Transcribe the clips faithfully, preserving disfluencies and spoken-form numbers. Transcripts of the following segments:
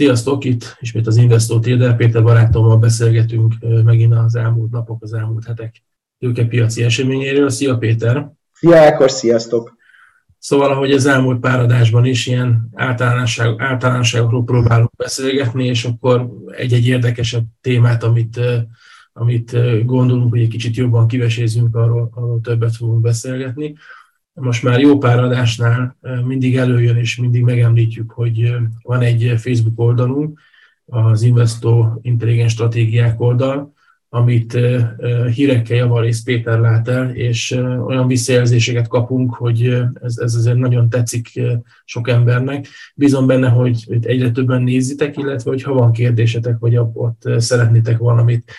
Sziasztok! Itt ismét az Investor Téder Péter barátommal beszélgetünk megint az elmúlt napok, az elmúlt hetek tőkepiaci eseményéről. Szia Péter! Szia Ákos, sziasztok! Szóval, ahogy az elmúlt pár adásban is ilyen általánosság, általánosságokról próbálunk beszélgetni, és akkor egy-egy érdekesebb témát, amit, amit gondolunk, hogy egy kicsit jobban kivesézzünk, arról, arról többet fogunk beszélgetni. Most már jó pár adásnál mindig előjön, és mindig megemlítjük, hogy van egy Facebook oldalunk, az Investor Intelligent Stratégiák oldal, amit hírekkel javarészt Péter lát el, és olyan visszajelzéseket kapunk, hogy ez, ez azért nagyon tetszik sok embernek. Bízom benne, hogy egyre többen nézitek, illetve hogy ha van kérdésetek, vagy ott szeretnétek valamit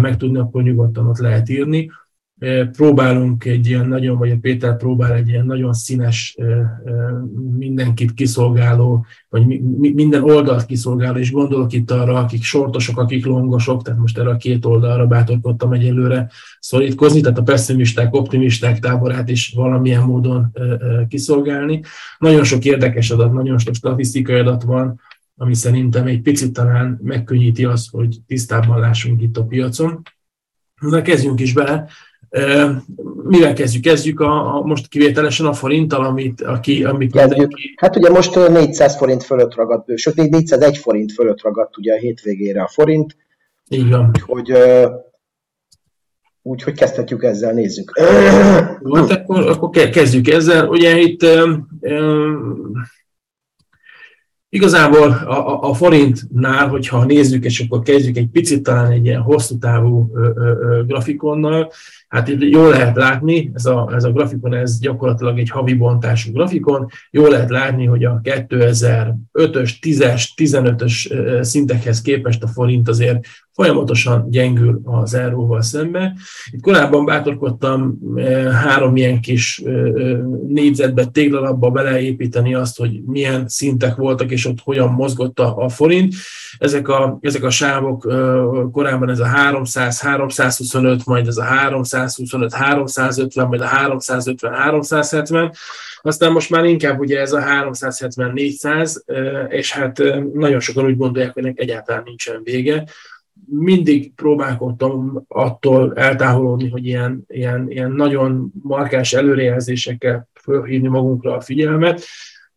megtudni, akkor nyugodtan ott lehet írni. Próbálunk egy ilyen nagyon, vagy a Péter próbál egy ilyen nagyon színes, mindenkit kiszolgáló, vagy minden oldalt kiszolgáló, és gondolok itt arra, akik sortosok, akik longosok, tehát most erre a két oldalra bátorkodtam egyelőre szorítkozni, tehát a pessimisták, optimisták táborát is valamilyen módon kiszolgálni. Nagyon sok érdekes adat, nagyon sok statisztikai adat van, ami szerintem egy picit talán megkönnyíti azt, hogy tisztában lássunk itt a piacon. Na, kezdjünk is bele. Mivel kezdjük? Kezdjük a, a most kivételesen a forinttal, amit aki... Amit mindenki... Hát ugye most négyszáz forint fölött ragadt, sőt még négyszázegy forint fölött ragadt ugye a hétvégére a forint. Így van. Úgyhogy, úgyhogy kezdhetjük ezzel, nézzük. Hát akkor, akkor kezdjük ezzel. Ugye itt... Um, Igazából a, a, a forintnál, hogyha nézzük, és akkor kezdjük egy picit talán egy ilyen hosszú távú ö, ö, grafikonnal, hát itt jól lehet látni, ez a, ez a grafikon, ez gyakorlatilag egy havi bontású grafikon, jól lehet látni, hogy a kétezer-ötös, tízes, tizenötös szintekhez képest a forint azért folyamatosan gyengül az euróval szemben. Itt korábban bátorkodtam három ilyen kis négyzetbe, téglalapba beleépíteni azt, hogy milyen szintek voltak, és ott hogyan mozgott a forint. Ezek a, ezek a sávok korábban ez a háromszáz, háromszázhuszonöt, majd ez a háromszázhuszonöt, háromszázötven, majd a háromszázötven, háromszázhetven. Aztán most már inkább ugye ez a háromszázhetven, négyszáz, és hát nagyon sokan úgy gondolják, hogy ennek egyáltalán nincsen vége. Mindig próbálkoztam attól eltávolodni, hogy ilyen, ilyen, ilyen nagyon markás előrejelzésekkel fölhívni magunkra a figyelmet,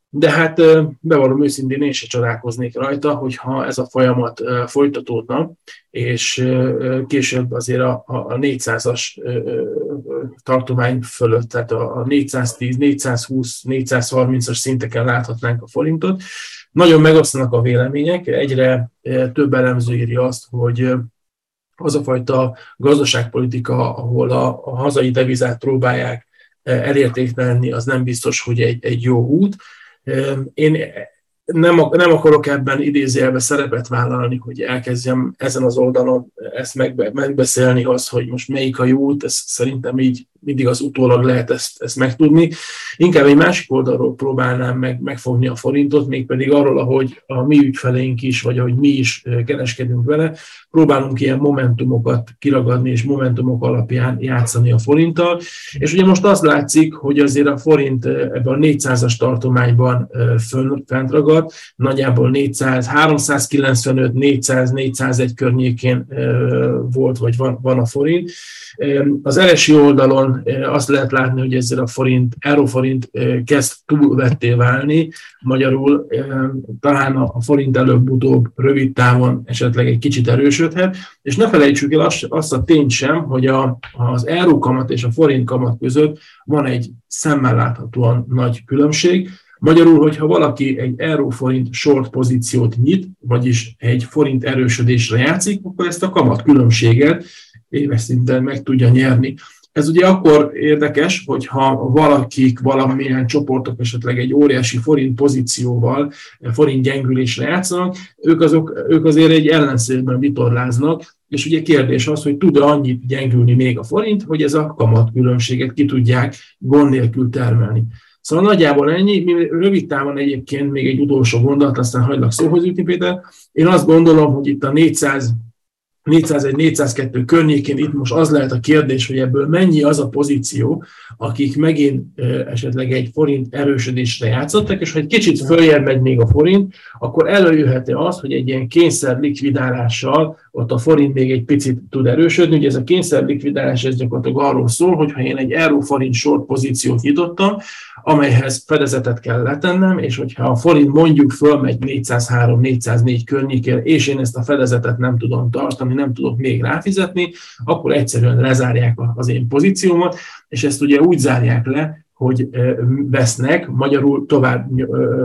de hát bevallom őszintén, én se csodálkoznék rajta, hogyha ez a folyamat folytatódna, és később azért a, a négyszázas tartomány fölött, tehát a négyszáztíz, négyszázhúsz, négyszázharmincas szinteken láthatnánk a forintot. Nagyon megosztanak a vélemények, egyre több elemző írja azt, hogy az a fajta gazdaságpolitika, ahol a, a hazai devizát próbálják elértékteleníteni, az nem biztos, hogy egy, egy jó út. Én nem, nem akarok ebben idézőjelben szerepet vállalni, hogy elkezdjem ezen az oldalon ezt megbe, megbeszélni, az, hogy most melyik a jó út, ez szerintem így mindig az utólag lehet ezt, ezt megtudni. Inkább egy másik oldalról próbálnám meg, megfogni a forintot, mégpedig arról, ahogy a mi ügyfeleink is, vagy ahogy mi is kereskedünk vele, próbálunk ilyen momentumokat kiragadni, és momentumok alapján játszani a forinttal. És ugye most azt látszik, hogy azért a forint ebben a négyszázas tartományban fent ragadt, nagyjából négyszáz, háromszázkilencvenöt, négyszáz, négyszázegy környékén volt, vagy van, van a forint. Az el es i oldalon azt lehet látni, hogy ezzel a forint, euróforint kezd túlvetté válni. Magyarul talán a forint előbb-utóbb rövid távon esetleg egy kicsit erősödhet. És ne felejtsük el azt a tényt sem, hogy a, az euró kamat és a forint kamat között van egy szemmel láthatóan nagy különbség. Magyarul, hogyha valaki egy euró-forint short pozíciót nyit, vagyis egy forint erősödésre játszik, akkor ezt a kamat különbséget éves szinten meg tudja nyerni. Ez ugye akkor érdekes, hogyha valakik valamilyen csoportok esetleg egy óriási forint pozícióval, forint gyengülésre játszanak, ők, azok, ők azért egy ellenszélben vitorláznak, és ugye kérdés az, hogy tud-e annyit gyengülni még a forint, hogy ez a kamatkülönbséget ki tudják gond nélkül termelni. Szóval nagyjából ennyi, mi rövid távon egyébként még egy utolsó gondolat, aztán hagylak szóhoz jutni, Péter. Én azt gondolom, hogy itt a négyszáz négyszázegy-négyszázkettő környékén, itt most az lehet a kérdés, hogy ebből mennyi az a pozíció, akik megint esetleg egy forint erősödésre játszottak, és ha egy kicsit följebb megy még a forint, akkor előjöhet-e az, hogy egy ilyen kényszer likvidálással ott a forint még egy picit tud erősödni. Ugye ez a kényszer likvidálás ez gyakorlatilag arról szól, hogy ha én egy euró-forint short pozíciót nyitottam, amelyhez fedezetet kell letennem, és hogyha a forint mondjuk fölmegy négyszázhárom-négyszáznégy környékére, és én ezt a fedezetet nem tudom tartani, nem tudok még ráfizetni, akkor egyszerűen lezárják az én pozíciómat, és ezt ugye úgy zárják le, hogy vesznek, magyarul tovább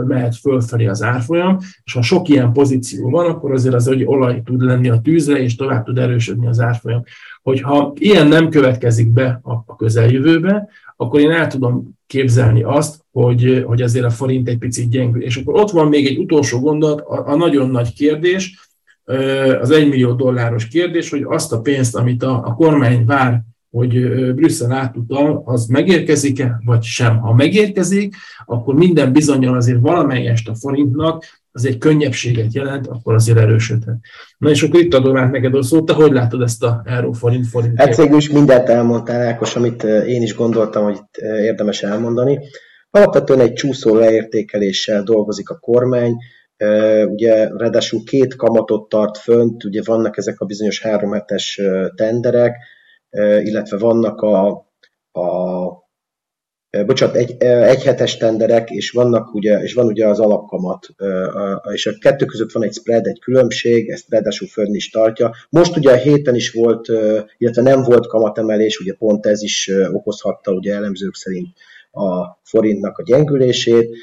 mehet fölfelé az árfolyam, és ha sok ilyen pozíció van, akkor azért az, hogy olaj tud lenni a tűzre, és tovább tud erősödni az árfolyam. Hogyha ilyen nem következik be a közeljövőbe, akkor én el tudom képzelni azt, hogy, hogy azért a forint egy picit gyengül. És akkor ott van még egy utolsó gondolat, a, a nagyon nagy kérdés, az egymillió dolláros kérdés, hogy azt a pénzt, amit a, a kormány vár, hogy Brüsszel átutal, az megérkezik-e, vagy sem. Ha megérkezik, akkor minden bizonnyal azért valamelyest a forintnak az egy könnyebbséget jelent, akkor azért erősödhet. Na és akkor itt adom át neked a szót, te hogy látod ezt a euró-forint-forint? Hát végül is mindent elmondtál, Ákos, amit én is gondoltam, hogy itt érdemes elmondani. Alapvetően egy csúszó leértékeléssel dolgozik a kormány, ugye ráadásul két kamatot tart fönt, ugye vannak ezek a bizonyos három hetes tenderek, illetve vannak a, a bocsánat, egy, egy hetes tenderek, és, vannak ugye, és van ugye az alapkamat, és a kettő között van egy spread, egy különbség, ezt ráadásul fönn is tartja. Most ugye a héten is volt, illetve nem volt kamatemelés, ugye pont ez is okozhatta ugye elemzők szerint a forintnak a gyengülését,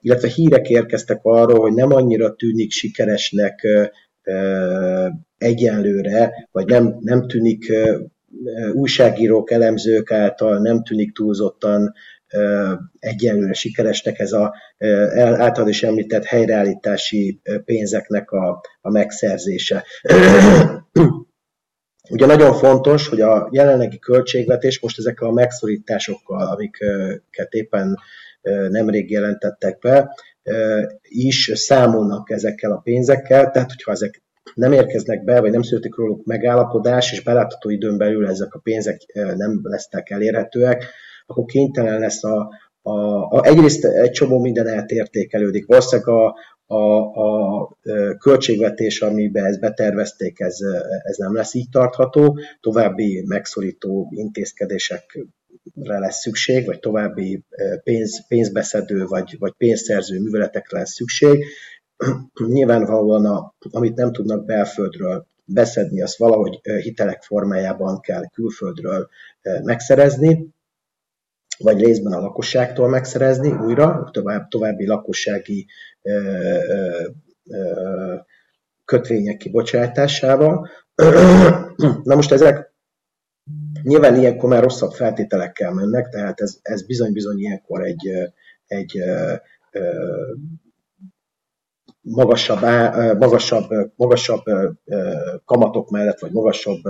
illetve hírek érkeztek arról, hogy nem annyira tűnik sikeresnek egyenlőre, vagy nem, nem tűnik újságírók, elemzők által nem tűnik túlzottan egyenlőre sikeresnek ez az által is említett helyreállítási pénzeknek a, a megszerzése. Ugye nagyon fontos, hogy a jelenlegi költségvetés most ezekkel a megszorításokkal, amiket éppen nemrég jelentettek be, is számolnak ezekkel a pénzekkel, tehát hogyha ezek nem érkeznek be, vagy nem születik róluk megállapodás, és belátható időn belül ezek a pénzek nem lesznek elérhetőek, akkor kénytelen lesz a, a, a egyrészt egy csomó minden eltértékelődik. Valószínűleg a, a, a költségvetés, amiben ezt betervezték, ez, ez nem lesz így tartható, további megszorító intézkedések lesz szükség, vagy további pénz, pénzbeszedő, vagy, vagy pénzszerző műveletekre lesz szükség. Nyilvánvalóan, a, amit nem tudnak belföldről beszedni, azt valahogy hitelek formájában kell külföldről megszerezni, vagy részben a lakosságtól megszerezni újra, tovább, további lakossági ö, ö, ö, kötvények kibocsátásával. Na most ezek nyilván ilyenkor már rosszabb feltételekkel mennek, tehát ez, ez bizony-bizony ilyenkor egy, egy ö, ö, magasabb, magasabb, magasabb kamatok mellett, vagy magasabb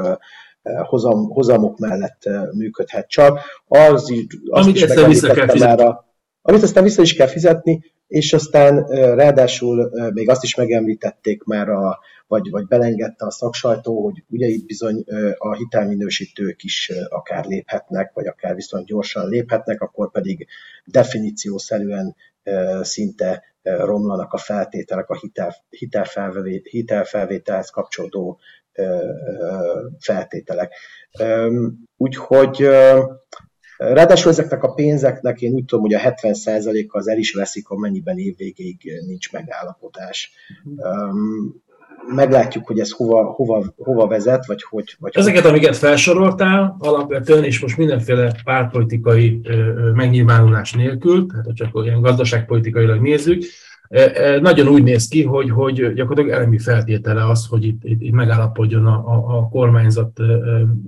hozam, hozamok mellett működhet csak. Az, azt amit, aztán vissza kell ára, amit aztán vissza is kell fizetni, és aztán ráadásul még azt is megemlítették már, a, vagy, vagy belengedte a szaksajtó, hogy ugye itt bizony a hitelminősítők is akár léphetnek, vagy akár viszont gyorsan léphetnek, akkor pedig definíciószerűen szinte romlanak a feltételek a hitel, hitelfelvé, hitelfelvételhez kapcsolódó feltételek. Úgyhogy ráadásul ezeknek a pénzeknek én úgy tudom, hogy a hetven százaléka az el is veszik, amennyiben évvégéig nincs megállapodás. Meglátjuk, hogy ez hova, hova, hova vezet, vagy hogy... Vagy ezeket, hova. Amiket felsoroltál, alapvetően, és most mindenféle pártpolitikai megnyilvánulás nélkül, tehát csak olyan gazdaságpolitikailag nézzük, nagyon úgy néz ki, hogy, hogy gyakorlatilag elemi feltétele az, hogy itt, itt, itt megállapodjon a, a, a kormányzat,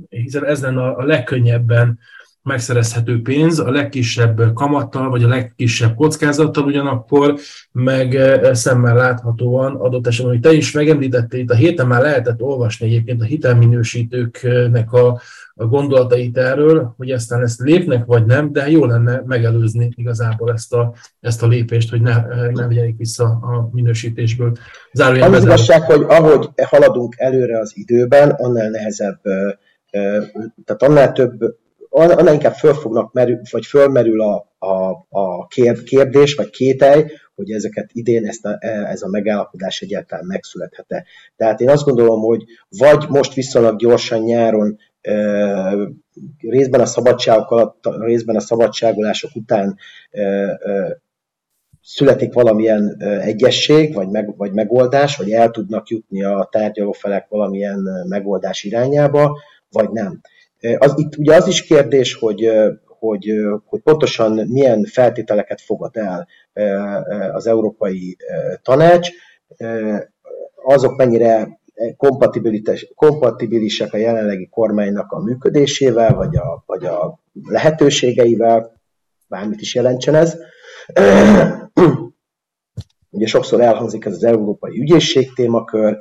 hiszen ez lenne a legkönnyebben megszerezhető pénz a legkisebb kamattal, vagy a legkisebb kockázattal, ugyanakkor meg szemmel láthatóan adott esetben, hogy te is megemlítettél, itt a héten már lehetett olvasni egyébként a hitelminősítőknek a, a gondolatait erről, hogy aztán ezt lépnek vagy nem, de jó lenne megelőzni igazából ezt a, ezt a lépést, hogy ne, ne vegyelik vissza a minősítésből. Zárójel az igazság, hogy ahogy haladunk előre az időben, annál nehezebb, tehát annál több, annál inkább föl fognak merül, vagy fölmerül a, a, a kérdés, vagy kételj, hogy ezeket idén ezt a, ez a megállapodás egyáltalán megszülethet-e. Tehát én azt gondolom, hogy vagy most viszonylag gyorsan nyáron, részben a szabadságok alatt, részben a szabadságolások után születik valamilyen egyesség, vagy, meg, vagy megoldás, vagy el tudnak jutni a tárgyalófelek valamilyen megoldás irányába, vagy nem. Az, itt ugye az is kérdés, hogy, hogy, hogy pontosan milyen feltételeket fogad el az Európai Tanács, azok mennyire kompatibilisek a jelenlegi kormánynak a működésével, vagy a, vagy a lehetőségeivel, bármit is jelentsen ez. Ugye sokszor elhangzik ez az európai ügyészség témakör,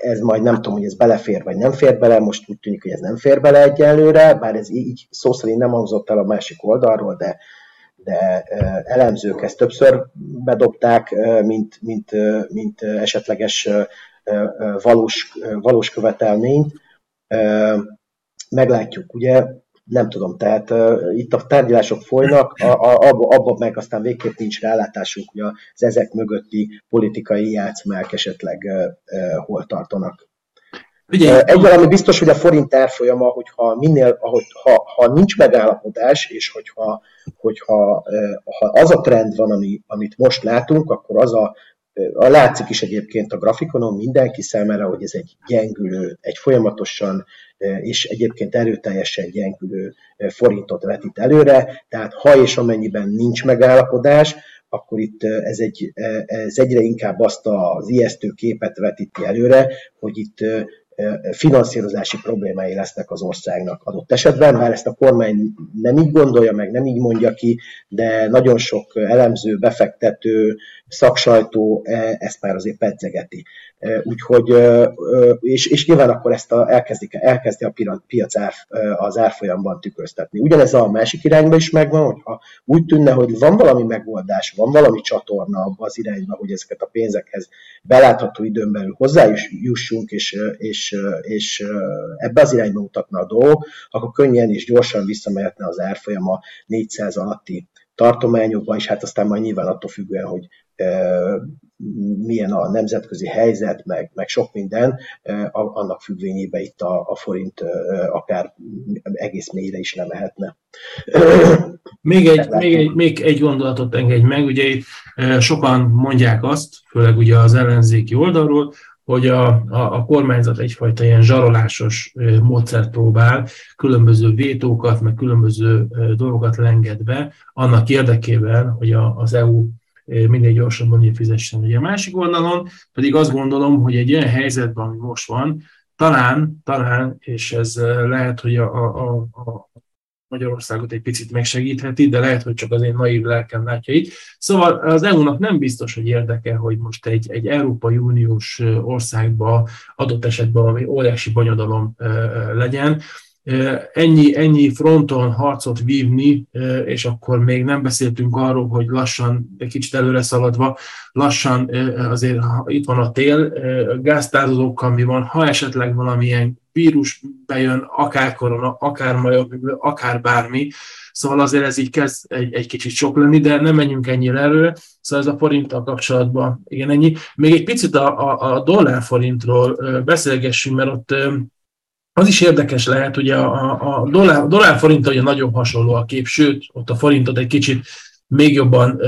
ez majd nem tudom, hogy ez belefér, vagy nem fér bele, most úgy tűnik, hogy ez nem fér bele egyelőre, bár ez így szó szerint nem hangzott el a másik oldalról, de, de elemzők ezt többször bedobták, mint, mint, mint esetleges valós, valós követelményt. Meglátjuk, ugye, nem tudom, tehát itt a tárgyalások folynak, abban meg aztán végképp nincs rálátásunk, hogy az ezek mögötti politikai játszmák esetleg hol tartanak. Egy valami biztos, hogy a forint árfolyama, hogyha minél, ahogy, ha, ha nincs megállapodás, és hogyha, hogyha ha az a trend van, ami, amit most látunk, akkor az a látszik is egyébként a grafikonon mindenki számára, hogy ez egy gyengülő, egy folyamatosan és egyébként erőteljesen gyengülő forintot vetít előre, tehát ha és amennyiben nincs megállapodás, akkor itt ez, egy, ez egyre inkább azt az ijesztő képet vetíti előre, hogy itt finanszírozási problémái lesznek az országnak adott esetben, már ezt a kormány nem így gondolja, meg nem így mondja ki, de nagyon sok elemző, befektető, szaksajtó ezt már azért pedzegeti. Úgyhogy, és, és nyilván akkor ezt a, elkezdik, elkezdi a piac ár, az árfolyamban tükröztetni. Ugyanez a másik irányba is megvan, hogyha úgy tűnne, hogy van valami megoldás, van valami csatorna abba az irányba, hogy ezeket a pénzekhez belátható időn belül hozzájussunk, és, és, és ebbe az irányba mutatna a dolgok, akkor könnyen és gyorsan visszamehetne az árfolyama négyszáz alatti tartományokban, és hát aztán majd nyilván attól függően, hogy milyen a nemzetközi helyzet, meg, meg sok minden, annak függvényében itt a, a forint akár egész mélyre is nem mehetne. Még egy, még, egy, még egy gondolatot engedj meg, ugye itt sokan mondják azt, főleg ugye az ellenzéki oldalról, hogy a, a, a kormányzat egyfajta ilyen zsarolásos módszert próbál, különböző vétókat, meg különböző dolgokat lenged be, annak érdekében, hogy a, az é u minél gyorsabban fizessen. Ugye a másik oldalon pedig azt gondolom, hogy egy ilyen helyzetben, ami most van, talán, talán, és ez lehet, hogy a, a, a Magyarországot egy picit megsegítheti, de lehet, hogy csak az én naív lelkem látja így. Szóval az é u-nak nem biztos, hogy érdeke, hogy most egy, egy Európai Uniós országba adott esetben valami óriási bonyodalom legyen. Ennyi, ennyi fronton harcot vívni, és akkor még nem beszéltünk arról, hogy lassan, egy kicsit előre szaladva, lassan azért itt van a tél, gáztározókkal mi van, ha esetleg valamilyen vírus bejön, akár korona, akár majom, akár bármi, szóval azért ez így kezd egy, egy kicsit sok lenni, de nem menjünk ennyire elő, szóval ez a forinttal kapcsolatban, igen, ennyi. Még egy picit a, a, a dollárforintról beszélgessünk, mert ott az is érdekes lehet, ugye a, a dollár, dollár forint ugye nagyon hasonló a kép, sőt, ott a forintot egy kicsit még jobban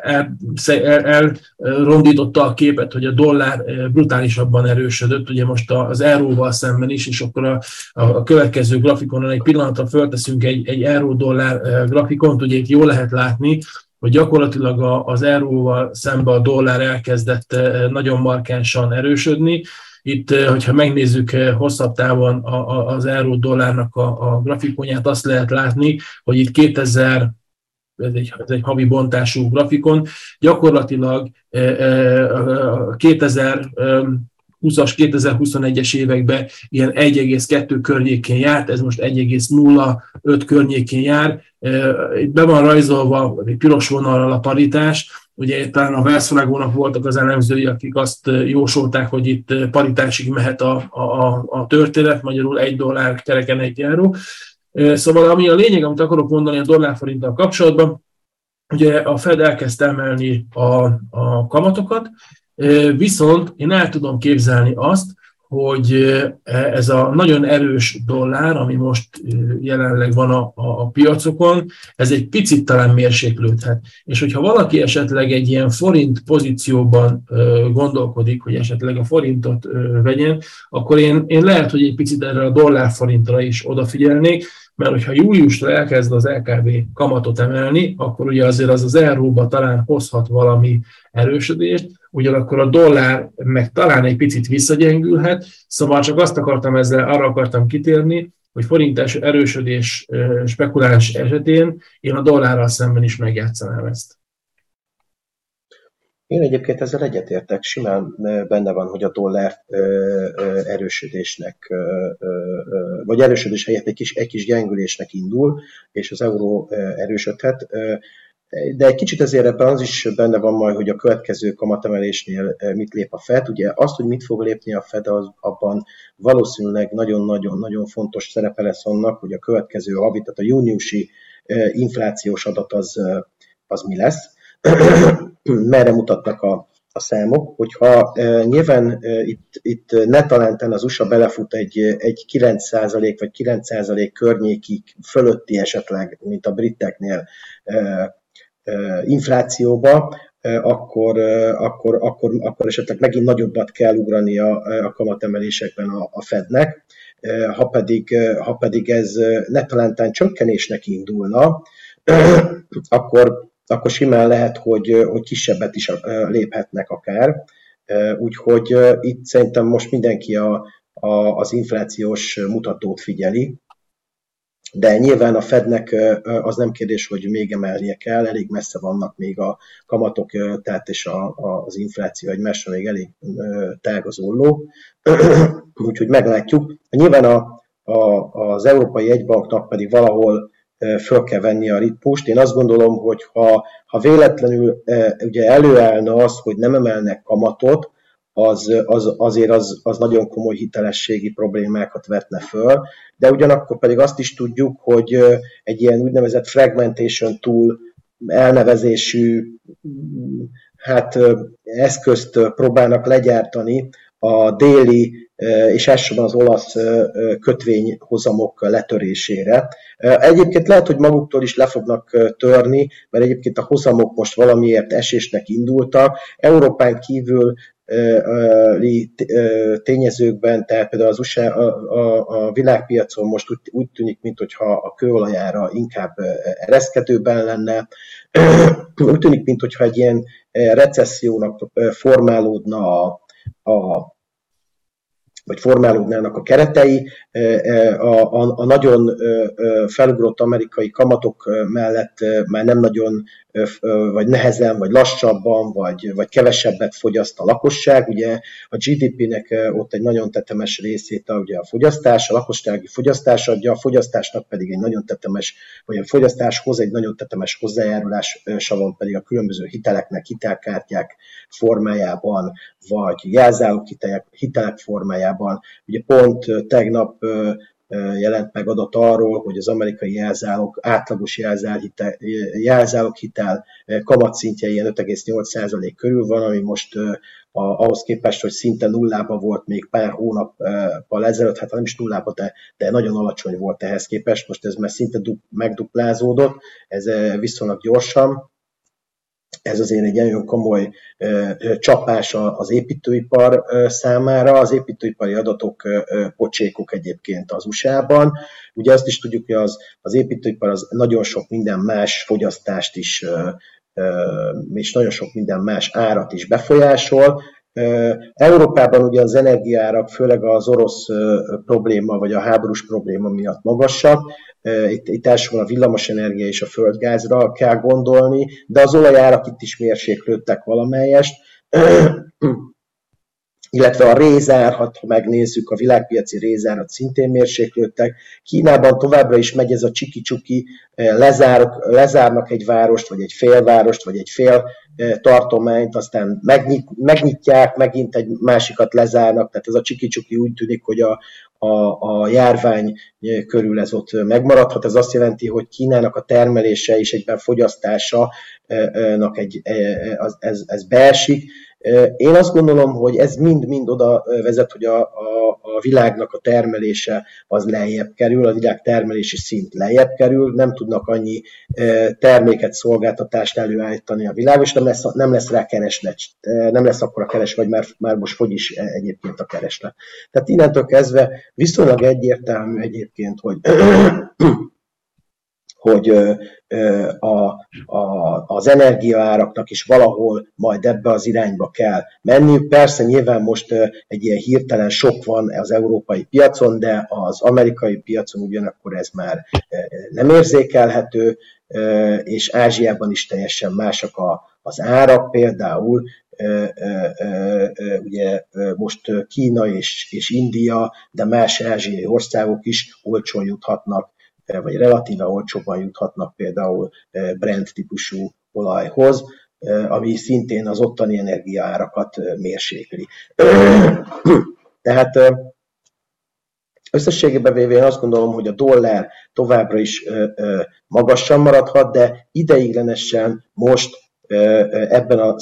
elrondította el, el, el a képet, hogy a dollár brutálisabban erősödött, ugye most az euróval szemben is, és akkor a, a következő grafikonon egy pillanatra fölteszünk egy, egy euró-dollár grafikont, ugye itt jól lehet látni, hogy gyakorlatilag az euróval szemben a dollár elkezdett nagyon markánsan erősödni, Itt, hogyha megnézzük hosszabb távon az euró-dollárnak a grafikonját, azt lehet látni, hogy itt kétezer, ez egy, ez egy havi bontású grafikon, gyakorlatilag kétezer-húszas, kétezer-huszonegyes években ilyen egy egész kettő környékén járt, ez most egy egész nulla öt környékén jár. Itt be van rajzolva egy piros vonallal a paritás. Ugye talán a Wells-Fargo-nak voltak az elemzői, akik azt jósolták, hogy itt paritásig mehet a, a, a történet, magyarul egy dollár kereken egy euró. Szóval ami a lényeg, amit akarok mondani a dollárforinttal kapcsolatban, ugye a Fed elkezdte emelni a, a kamatokat, viszont én el tudom képzelni azt, hogy ez a nagyon erős dollár, ami most jelenleg van a, a piacokon, ez egy picit talán mérséklődhet. És hogyha valaki esetleg egy ilyen forint pozícióban gondolkodik, hogy esetleg a forintot vegyen, akkor én, én lehet, hogy egy picit erre a dollárforintra is odafigyelnék, mert hogyha júliusra elkezd az el ká bé kamatot emelni, akkor ugye azért az az euróba talán hozhat valami erősödést, ugyanakkor a dollár meg talán egy picit visszagyengülhet, szóval csak azt akartam ezzel, arra akartam kitérni, hogy forint erősödés spekuláns esetén én a dollárral szemben is megjátszanám ezt. Én egyébként ezzel egyetértek, simán benne van, hogy a dollár erősödésnek, vagy erősödés helyett egy kis, egy kis gyengülésnek indul, és az euró erősödhet. De egy kicsit azért ebben az is benne van majd, hogy a következő kamatemelésnél mit lép a Fed. Ugye azt, hogy mit fog lépni a Fed, az, abban valószínűleg nagyon-nagyon-nagyon fontos szerepe lesz annak, hogy a következő havi, tehát a júniusi inflációs adat az, az mi lesz. Merre mutatnak a, a számok, hogyha e, nyilván e, itt, itt netalenten az u es á belefut egy, egy kilenc százalék vagy kilenc százalék környékig fölötti esetleg, mint a briteknél e, e, inflációba, e, akkor, e, akkor, akkor, akkor esetleg megint nagyobbat kell ugrani a, a kamatemelésekben a, a Fednek, e, ha, pedig, ha pedig ez netalenten csökkenésnek indulna, akkor akkor simán lehet, hogy, hogy kisebbet is léphetnek akár. Úgyhogy itt szerintem most mindenki a, a, az inflációs mutatót figyeli, de nyilván a Fednek az nem kérdés, hogy még emelnie kell, elég messze vannak még a kamatok, tehát és a, a, az infláció egymásra még elég tágazolló, úgyhogy meglátjuk. Nyilván a, a, az Európai Egybanknak pedig valahol föl kell venni a ritmust. Én azt gondolom, hogy ha, ha véletlenül e, ugye előállna az, hogy nem emelnek kamatot, az, az, azért az, az nagyon komoly hitelességi problémákat vetne föl, de ugyanakkor pedig azt is tudjuk, hogy egy ilyen úgynevezett fragmentation tool elnevezésű hát, eszközt próbálnak legyártani a déli és elsősorban az olasz kötvényhozamok letörésére. Egyébként lehet, hogy maguktól is le fognak törni, mert egyébként a hozamok most valamiért esésnek indultak. Európán kívüli tényezőkben, tehát például az u es á, a, a világpiacon most úgy, úgy tűnik, mintha a kőolajára inkább ereszkedőben lenne. Úgy tűnik, mintha egy ilyen recessziónak formálódna a, a vagy formálódnának a keretei, a, a, a nagyon felugrott amerikai kamatok mellett már nem nagyon, vagy nehezen, vagy lassabban, vagy, vagy kevesebbet fogyaszt a lakosság. Ugye a gé dé pének ott egy nagyon tetemes részét a, ugye a fogyasztás, a lakossági fogyasztás adja, a fogyasztásnak pedig egy nagyon tetemes, vagy a fogyasztáshoz egy nagyon tetemes hozzájárulása van pedig a különböző hiteleknek, hitelkártyák formájában, vagy jelzálók hitelek, hitelek formájában. Ugye pont tegnap jelent meg adat arról, hogy az amerikai jelzálók, átlagos jelzáloghitel jelzálog kamatszintje ilyen öt egész nyolc százalék körül van, ami most ahhoz képest, hogy szinte nullába volt még pár hónappal ezelőtt, hát nem is nullába, de, de nagyon alacsony volt ehhez képest, most ez már szinte megduplázódott, ez viszonylag gyorsan. Ez azért egy nagyon komoly csapás az építőipar számára. Az építőipari adatok pocsékok egyébként az u es á-ban. Ugye azt is tudjuk, hogy az, az építőipar az nagyon sok minden más fogyasztást is, és nagyon sok minden más árat is befolyásol. Európában ugye az energiaárak főleg az orosz probléma, vagy a háborús probléma miatt magasak. Itt, itt elsősorban a villamosenergia és a földgázra kell gondolni, de az olajárak itt is mérséklődtek valamelyest. Illetve a rézárat, ha megnézzük, a világpiaci rézárat szintén mérséklődtek. Kínában továbbra is megy ez a csiki-csuki, lezár, lezárnak egy várost, vagy egy félvárost, vagy egy fél tartományt, aztán megnyit, megnyitják, megint egy másikat lezárnak, tehát ez a csiki-csuki úgy tűnik, hogy a, a, a járvány körül ez ott megmaradhat. Ez azt jelenti, hogy Kínának a termelése és egyben fogyasztásának egy, ez, ez beesik. Én azt gondolom, hogy ez mind-mind oda vezet, hogy a, a, a világnak a termelése az lejjebb kerül, a világ termelési szint lejjebb kerül, nem tudnak annyi terméket, szolgáltatást előállítani a világ, és nem lesz, nem lesz rá kereslet, nem lesz akkora kereslet, vagy már, már most fogy is egyébként a kereslet. Tehát innentől kezdve viszonylag egyértelmű egyébként, hogy... hogy a, a, az energiaáraknak is valahol majd ebbe az irányba kell menniük. Persze nyilván most egy ilyen hirtelen sok van az európai piacon, de az amerikai piacon ugyanakkor ez már nem érzékelhető, és Ázsiában is teljesen másak a, az árak például. Ugye most Kína és, és India, de más ázsiai országok is olcsón juthatnak, vagy relatíve olcsóban juthatnak például Brent típusú olajhoz, ami szintén az ottani energiaárakat mérsékli. Tehát összességében véve én azt gondolom, hogy a dollár továbbra is magasan maradhat, de ideiglenesen most ebben a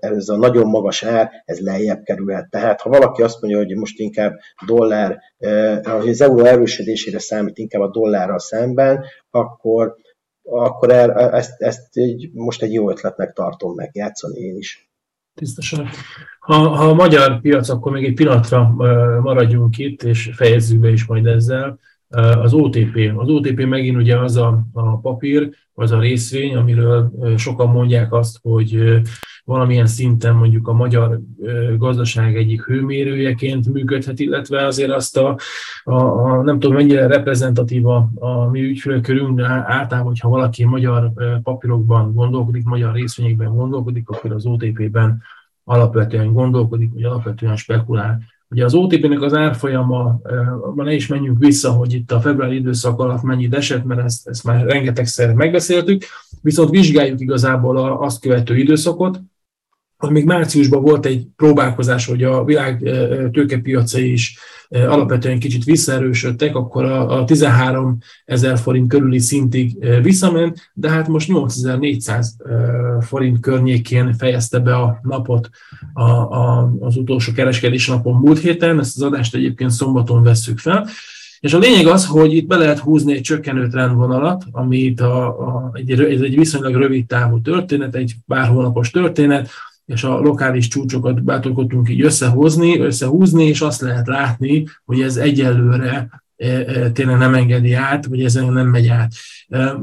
ez a nagyon magas ár, ez lejjebb kerülhet. Tehát, ha valaki azt mondja, hogy most inkább dollár, hogy az euró erősödésére számít inkább a dollárral szemben, akkor, akkor ezt, ezt így, most egy jó ötletnek tartom meg játszani én is. Tisztosan. Ha, ha a magyar piac, akkor még egy pillanatra maradjunk itt, és fejezzük be is majd ezzel. Az o té pé. Az o té pé megint ugye az a, a papír, az a részvény, amiről sokan mondják azt, hogy valamilyen szinten mondjuk a magyar gazdaság egyik hőmérőjeként működhet, illetve azért azt a, a, a nem tudom mennyire reprezentatív a, a mi ügyfélkörünk, de általában, hogyha valaki magyar papírokban gondolkodik, magyar részvényekben gondolkodik, akkor az o té pé-ben alapvetően gondolkodik, vagy alapvetően spekulál. Ugye az o té pé-nek az árfolyama, ne is menjünk vissza, hogy itt a februári időszak alatt mennyit esett, mert ezt, ezt már rengetegszer megbeszéltük, viszont vizsgáljuk igazából a, azt követő időszakot, hogy még márciusban volt egy próbálkozás, hogy a világ tőkepiacai is alapvetően kicsit visszaerősödtek, akkor a tizenháromezer forint körüli szintig visszament, de hát most nyolcezer-négyszáz forint környékén fejezte be a napot a, a, az utolsó kereskedés napon múlt héten, ezt az adást egyébként szombaton vesszük fel, és a lényeg az, hogy itt be lehet húzni egy csökkenő trendvonalat, ami itt a, a, egy, ez egy viszonylag rövid távú történet, egy pár hónapos történet, és a lokális csúcsokat bátorkodtunk így összehozni, összehúzni, és azt lehet látni, hogy ez egyelőre tényleg nem engedi át, vagy ezen nem megy át.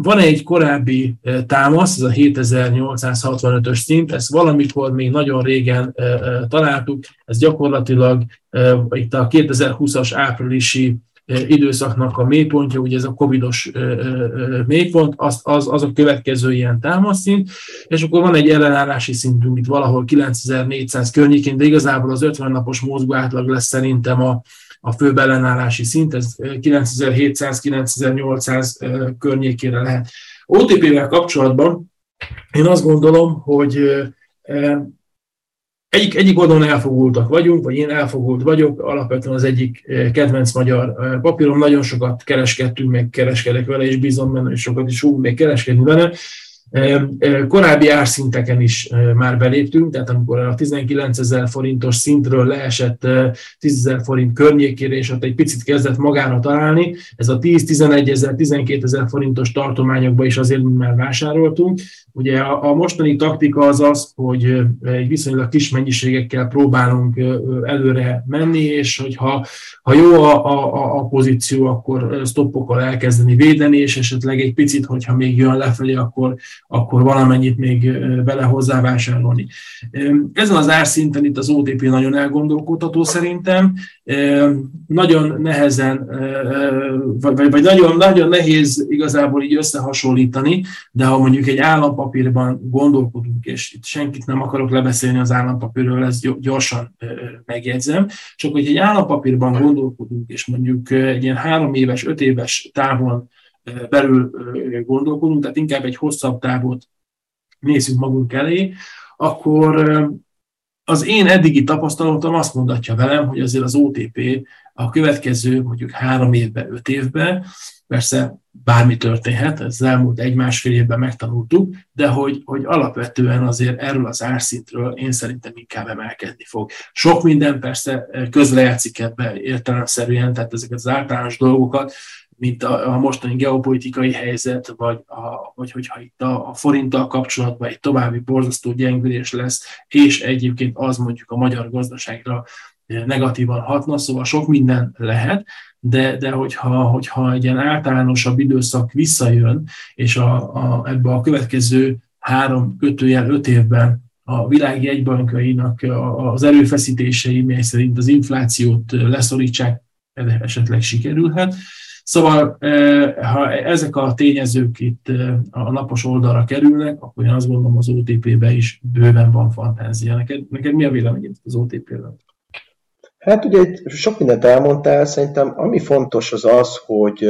Van egy korábbi támasz, ez a hétezer-nyolcszázhatvanötös szint, ezt valamikor még nagyon régen találtuk, ez gyakorlatilag itt a kétezer-húszas áprilisi időszaknak a mélypontja, ugye ez a covidos mélypont, az, az, az a következő ilyen támaszszint, és akkor van egy ellenállási szintünk itt valahol kilencezer-négyszáz környékén, de igazából az ötven napos mozgó átlag lesz szerintem a, a főbb ellenállási szint, ez kilencezer-hétszáz-kilencezer-nyolcszáz környékére lehet. o té pé-vel kapcsolatban én azt gondolom, hogy Egyik, egyik oldalon elfogultak vagyunk, vagy én elfogult vagyok, alapvetően az egyik kedvenc magyar papírom, nagyon sokat kereskedtünk, meg kereskedek vele, és bízom benne, és sokat is fogunk még kereskedni vele. Korábbi árszinteken is már beléptünk, tehát amikor a tizenkilencezer forintos szintről leesett tízezer forint környékére, és ott egy picit kezdett magára találni, ez a tíz-tizenegyezer-tizenkétezer forintos tartományokba is azért már vásároltunk. Ugye a mostani taktika az az, hogy viszonylag kis mennyiségekkel próbálunk előre menni, és hogyha ha jó a, a, a pozíció, akkor stoppokkal elkezdeni védeni, és esetleg egy picit, hogyha még jön lefelé, akkor akkor valamennyit még vele hozzávásárolni. Ezen az árszinten itt az o té pé nagyon elgondolkodható szerintem. Nagyon nehezen, vagy, vagy nagyon, nagyon nehéz igazából így összehasonlítani, de ha mondjuk egy állampapírban gondolkodunk, és itt senkit nem akarok lebeszélni az állampapírról, ezt gyorsan megjegyzem, csak hogy egy állampapírban gondolkodunk, és mondjuk egy ilyen három éves, öt éves távon belül gondolkodunk, tehát inkább egy hosszabb távot nézzük magunk elé, akkor az én eddigi tapasztalatom azt mondatja velem, hogy azért az o té pé a következő mondjuk három évben, öt évben, persze bármi történhet, ez az elmúlt egy-másfél évben megtanultuk, de hogy, hogy alapvetően azért erről az árszintről én szerintem inkább emelkedni fog. Sok minden persze közrejátszik ebbe értelemszerűen, tehát ezeket az általános dolgokat, mint a, a mostani geopolitikai helyzet, vagy, a, vagy hogyha itt a, a forinttal kapcsolatban egy további borzasztó gyengülés lesz, és egyébként az mondjuk a magyar gazdaságra negatívan hatna, szóval sok minden lehet, de, de hogyha, hogyha egy ilyen általánosabb időszak visszajön, és a, a, ebbe a következő három kötőjel öt évben a világ jegybankainak az erőfeszítései, mely szerint az inflációt leszorítsák, esetleg sikerülhet. Szóval, ha ezek a tényezők itt a napos oldalra kerülnek, akkor én azt gondolom, az o té pé-ben is bőven van fantázia. Neked, neked mi a véleményed az o té pé-ben? Hát ugye sok mindent elmondtál, szerintem ami fontos az az, hogy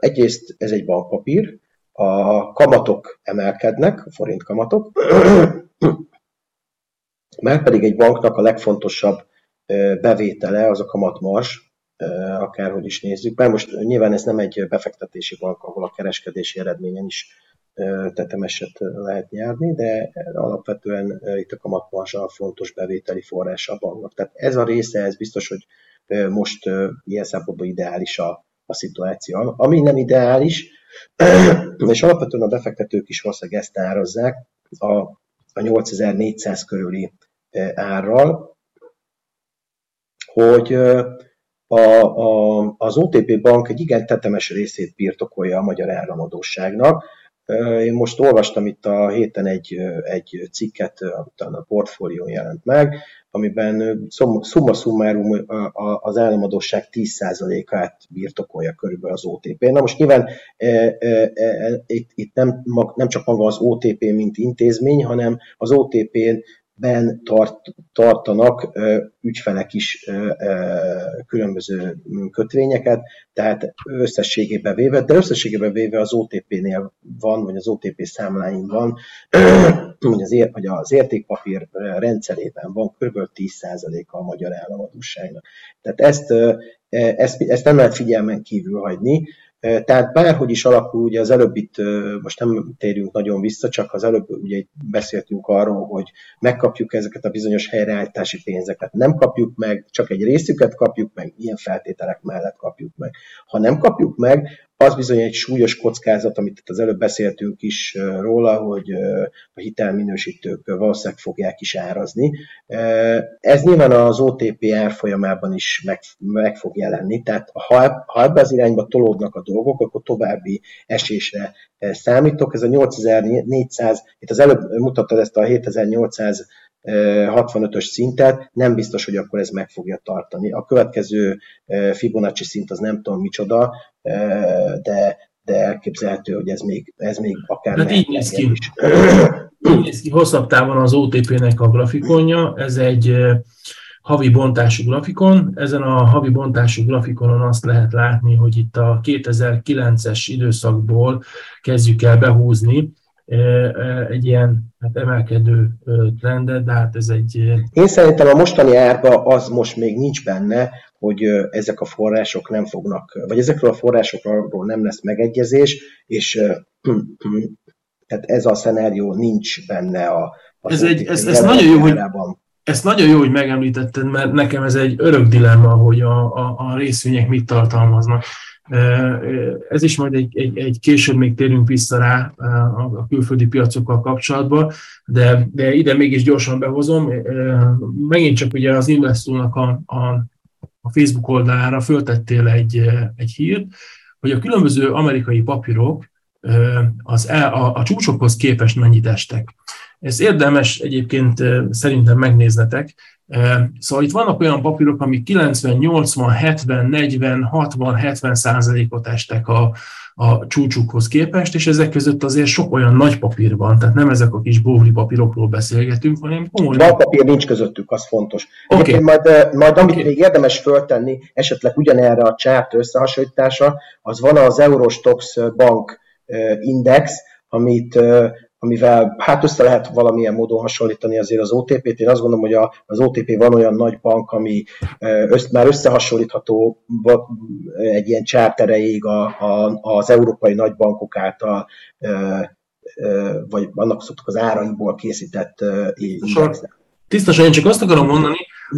egyrészt ez egy bankpapír, a kamatok emelkednek, a forint kamatok, mert pedig egy banknak a legfontosabb bevétele az a kamatmars, akárhogy is nézzük, bár most nyilván ez nem egy befektetési bank, ahol a kereskedési eredményen is tetemeset lehet nyerni, de alapvetően itt a kamatmarzs a fontos bevételi forrása a banknak. Tehát ez a része, ez biztos, hogy most ilyen szempontból ideális a, a szituáció. Ami nem ideális, és alapvetően a befektetők is valószínűleg ezt árazzák a, a nyolcezer-négyszáz körüli árral, hogy A, a, az o té pé bank egy igen tetemes részét birtokolja a magyar államadósságnak. Én most olvastam itt a héten egy, egy cikket, utána a portfólió jelent meg, amiben summa summarum az államadósság tíz százalékát birtokolja körülbelül az o té pé. Na most nyilván e, e, e, itt, itt nem, nem csak maga az o té pé, mint intézmény, hanem az o té pé-n ben tart, tartanak ö, ügyfelek is ö, ö, különböző kötvényeket, tehát összességében véve, de összességében véve az o té pé-nél van, vagy az o té pé számláin van, vagy az, ér, vagy az értékpapír rendszerében van kb. tíz százaléka a magyar államadósságnak. Tehát ezt, ezt, ezt nem lehet figyelmen kívül hagyni. Tehát bárhogy is alakul, ugye az előbb itt, most nem térjünk nagyon vissza, csak az előbb ugye beszéltünk arról, hogy megkapjuk ezeket a bizonyos helyreállítási pénzeket. Nem kapjuk meg, csak egy részüket kapjuk meg, ilyen feltételek mellett kapjuk meg. Ha nem kapjuk meg, az bizony egy súlyos kockázat, amit itt az előbb beszéltünk is róla, hogy a hitelminősítők valószínűleg fogják is árazni. Ez nyilván az o té pé árfolyamában is meg, meg fog jelenni, tehát ha, ha ebbe az irányba tolódnak a dolgok, akkor további esésre számítok. Ez a nyolcezer-négyszáz, itt az előbb mutattad ezt a hétezer-nyolcszáz hatvanötös szintet, nem biztos, hogy akkor ez meg fogja tartani. A következő Fibonacci szint az nem tudom micsoda, de, de elképzelhető, hogy ez még, ez még akár... Hát így néz ki. Így néz ki hosszabb távon az o té pé-nek a grafikonja, ez egy havi bontású grafikon. Ezen a havi bontású grafikonon azt lehet látni, hogy itt a kétezer-kilences időszakból kezdjük el behúzni egy ilyen hát emelkedő trendet, de hát ez egy... Én szerintem a mostani árban az most még nincs benne, hogy ezek a források nem fognak, vagy ezekről a forrásokról nem lesz megegyezés, és tehát ez a szenárió nincs benne a... a ez egy, ez, ez nagyon jó, hogy... Ezt nagyon jó, hogy megemlítetted, mert nekem ez egy örök dilemma, hogy a, a, a részvények mit tartalmaznak. Ez is majd egy, egy, egy később még térünk vissza rá a külföldi piacokkal kapcsolatban, de, de ide mégis gyorsan behozom. Megint csak ugye az Investornak a, a, a Facebook oldalára föltettél egy, egy hírt, hogy a különböző amerikai papírok az a, a csúcsokhoz képest mennyit estek. Ez érdemes egyébként szerintem megnéznetek. Szóval itt vannak olyan papírok, amik kilencven, nyolcvan, hetven, negyven, hatvan, hetven százalékot estek a, a csúcsukhoz képest, és ezek között azért sok olyan nagy papír van, tehát nem ezek a kis bóvli papírokról beszélgetünk, hanem komoly. Nagy papír nincs közöttük, az fontos. Okay. Majd, majd amit okay. még érdemes föltenni, esetleg ugyanerre a chart összehasonlítása, az van az Eurostox Bank Index, amit... amivel hát össze lehet valamilyen módon hasonlítani azért az o té pét. Én azt gondolom, hogy a, az o té pé van olyan nagy bank, ami össz, már összehasonlítható egy ilyen chart erejéig a, a, az európai nagybankok által, e, e, vagy annak szoktuk az áraiból készített e, indexet. Tisztosan, én csak azt akarom mondani,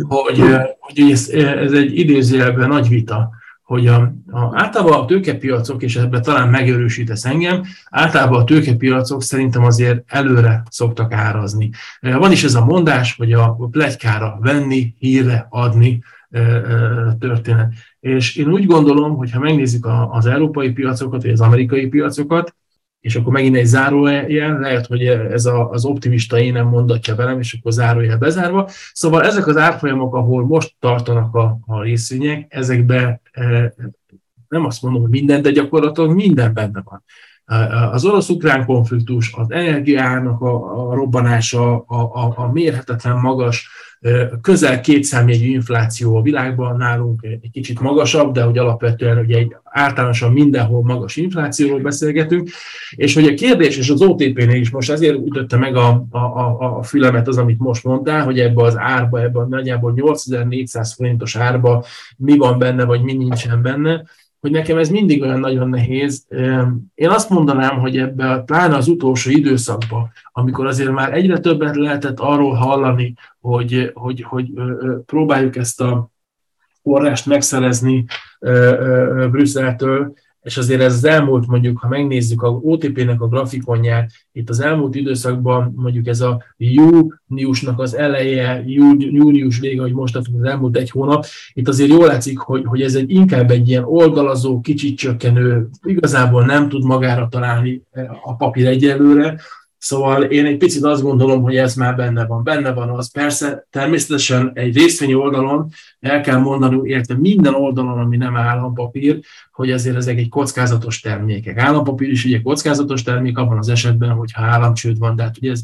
hogy, hogy ez, ez egy idézőjelben nagy vita, hogy a, a, általában a tőkepiacok, és ebben talán megerősítesz engem, általában a tőkepiacok szerintem azért előre szoktak árazni. Van is ez a mondás, hogy a pletykára venni, hírre adni e, e, történet. És én úgy gondolom, hogy ha megnézzük a, az európai piacokat, vagy az amerikai piacokat, és akkor megint egy zárójel, lehet, hogy ez a, az optimista én nem mondatja velem, és akkor zárójel bezárva. Szóval ezek az árfolyamok, ahol most tartanak a, a részvények, ezekben e, nem azt mondom, hogy minden, de gyakorlatilag minden benne van. Az orosz-ukrán konfliktus, az energiának a, a robbanása, a, a, a mérhetetlen magas, közel kétszámjegyű infláció a világban, nálunk egy kicsit magasabb, de hogy alapvetően ugye egy általánosan mindenhol magas inflációról beszélgetünk, és hogy a kérdés, és az o té pénél is most ezért ütötte meg a, a, a, a fülemet az, amit most mondtál, hogy ebbe az árba, ebbe a nagyjából nyolcezer-négyszáz forintos árba mi van benne, vagy mi nincsen benne, hogy nekem ez mindig olyan nagyon nehéz. Én azt mondanám, hogy ebben pláne az utolsó időszakban, amikor azért már egyre többet lehetett arról hallani, hogy, hogy, hogy próbáljuk ezt a forrást megszerezni Brüsszeltől, és azért ez az elmúlt, mondjuk, ha megnézzük az o té pének a grafikonját, itt az elmúlt időszakban mondjuk ez a júniusnak az eleje, június vége, hogy most az elmúlt egy hónap, itt azért jól látszik, hogy, hogy ez egy inkább egy ilyen olgalazó, kicsit csökkenő, igazából nem tud magára találni a papír egyelőre. Szóval én egy picit azt gondolom, hogy ez már benne van. Benne van az, persze, természetesen egy részvényi oldalon el kell mondani, érte minden oldalon, ami nem állampapír, hogy ezért ezek egy kockázatos termékek. Állampapír is ugye kockázatos termék abban az esetben, hogyha államcsőd van, de hát ugye ez,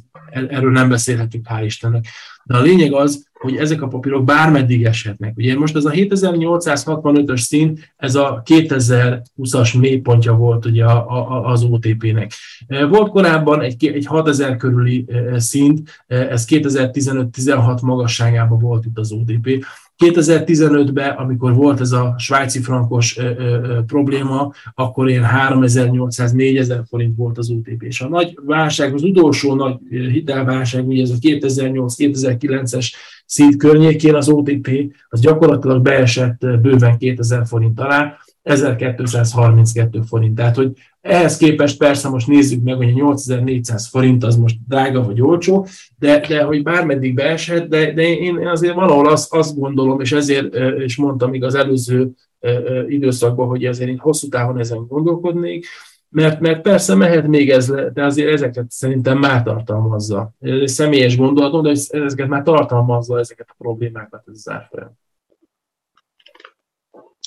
erről nem beszélhetünk, hál' Istennek. De a lényeg az, hogy ezek a papírok bármeddig eshetnek. Ugye most ez a hétezer-nyolcszázhatvanötös szint, ez a kétezer-huszas mélypontja volt ugye a, a, az o té pének. Volt korábban egy, egy hatezer körüli szint, ez kétezer-tizenöt-tizenhat magasságában volt itt az o té pé. kétezer-tizenötben, amikor volt ez a svájci frankos ö, ö, probléma, akkor én háromezer-nyolcszáz-négyezer forint volt az o té pé. És a nagy válság, az utolsó nagy hitelválság, ugye ez a kétezer-nyolc-kétezer-kilences szint környékén az o té pé, az gyakorlatilag beesett bőven kétezer forint alá, ezerkétszázharminckettő forint. Tehát, hogy ehhez képest persze most nézzük meg, hogy a nyolcezer-négyszáz forint az most drága vagy olcsó, de, de hogy bármeddig beeshet, de, de én azért valahol azt, azt gondolom, és ezért is mondtam még az előző időszakban, hogy azért én hosszú távon ezen gondolkodnék, mert, mert persze mehet még ez, de azért ezeket szerintem már tartalmazza. Ez személyes gondolatom, de ezeket már tartalmazza ezeket a problémákat ez az árfolyam.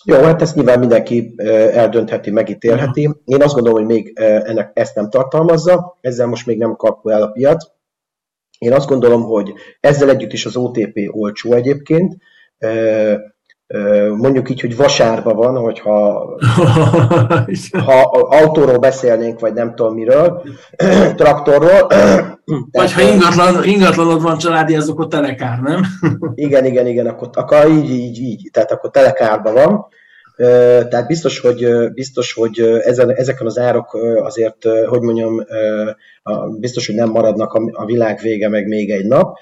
Jó, hát ezt nyilván mindenki eldöntheti, megítélheti. Én azt gondolom, hogy még ennek ezt nem tartalmazza, ezzel most még nem kapja el a piac. Én azt gondolom, hogy ezzel együtt is az o té pé olcsó egyébként. Mondjuk így, hogy vasárba van, hogyha ha autóról beszélnénk, vagy nem tudom miről, traktorról. Vagy ha ingatlan, ingatlanod van családi, az akkor telekár, nem? Igen, igen, igen, akkor, akkor így, így, így, tehát akkor telekárban van. Tehát biztos, hogy, biztos, hogy ezen, ezeken az árok azért, hogy mondjam, biztos, hogy nem maradnak a világ vége, meg még egy nap.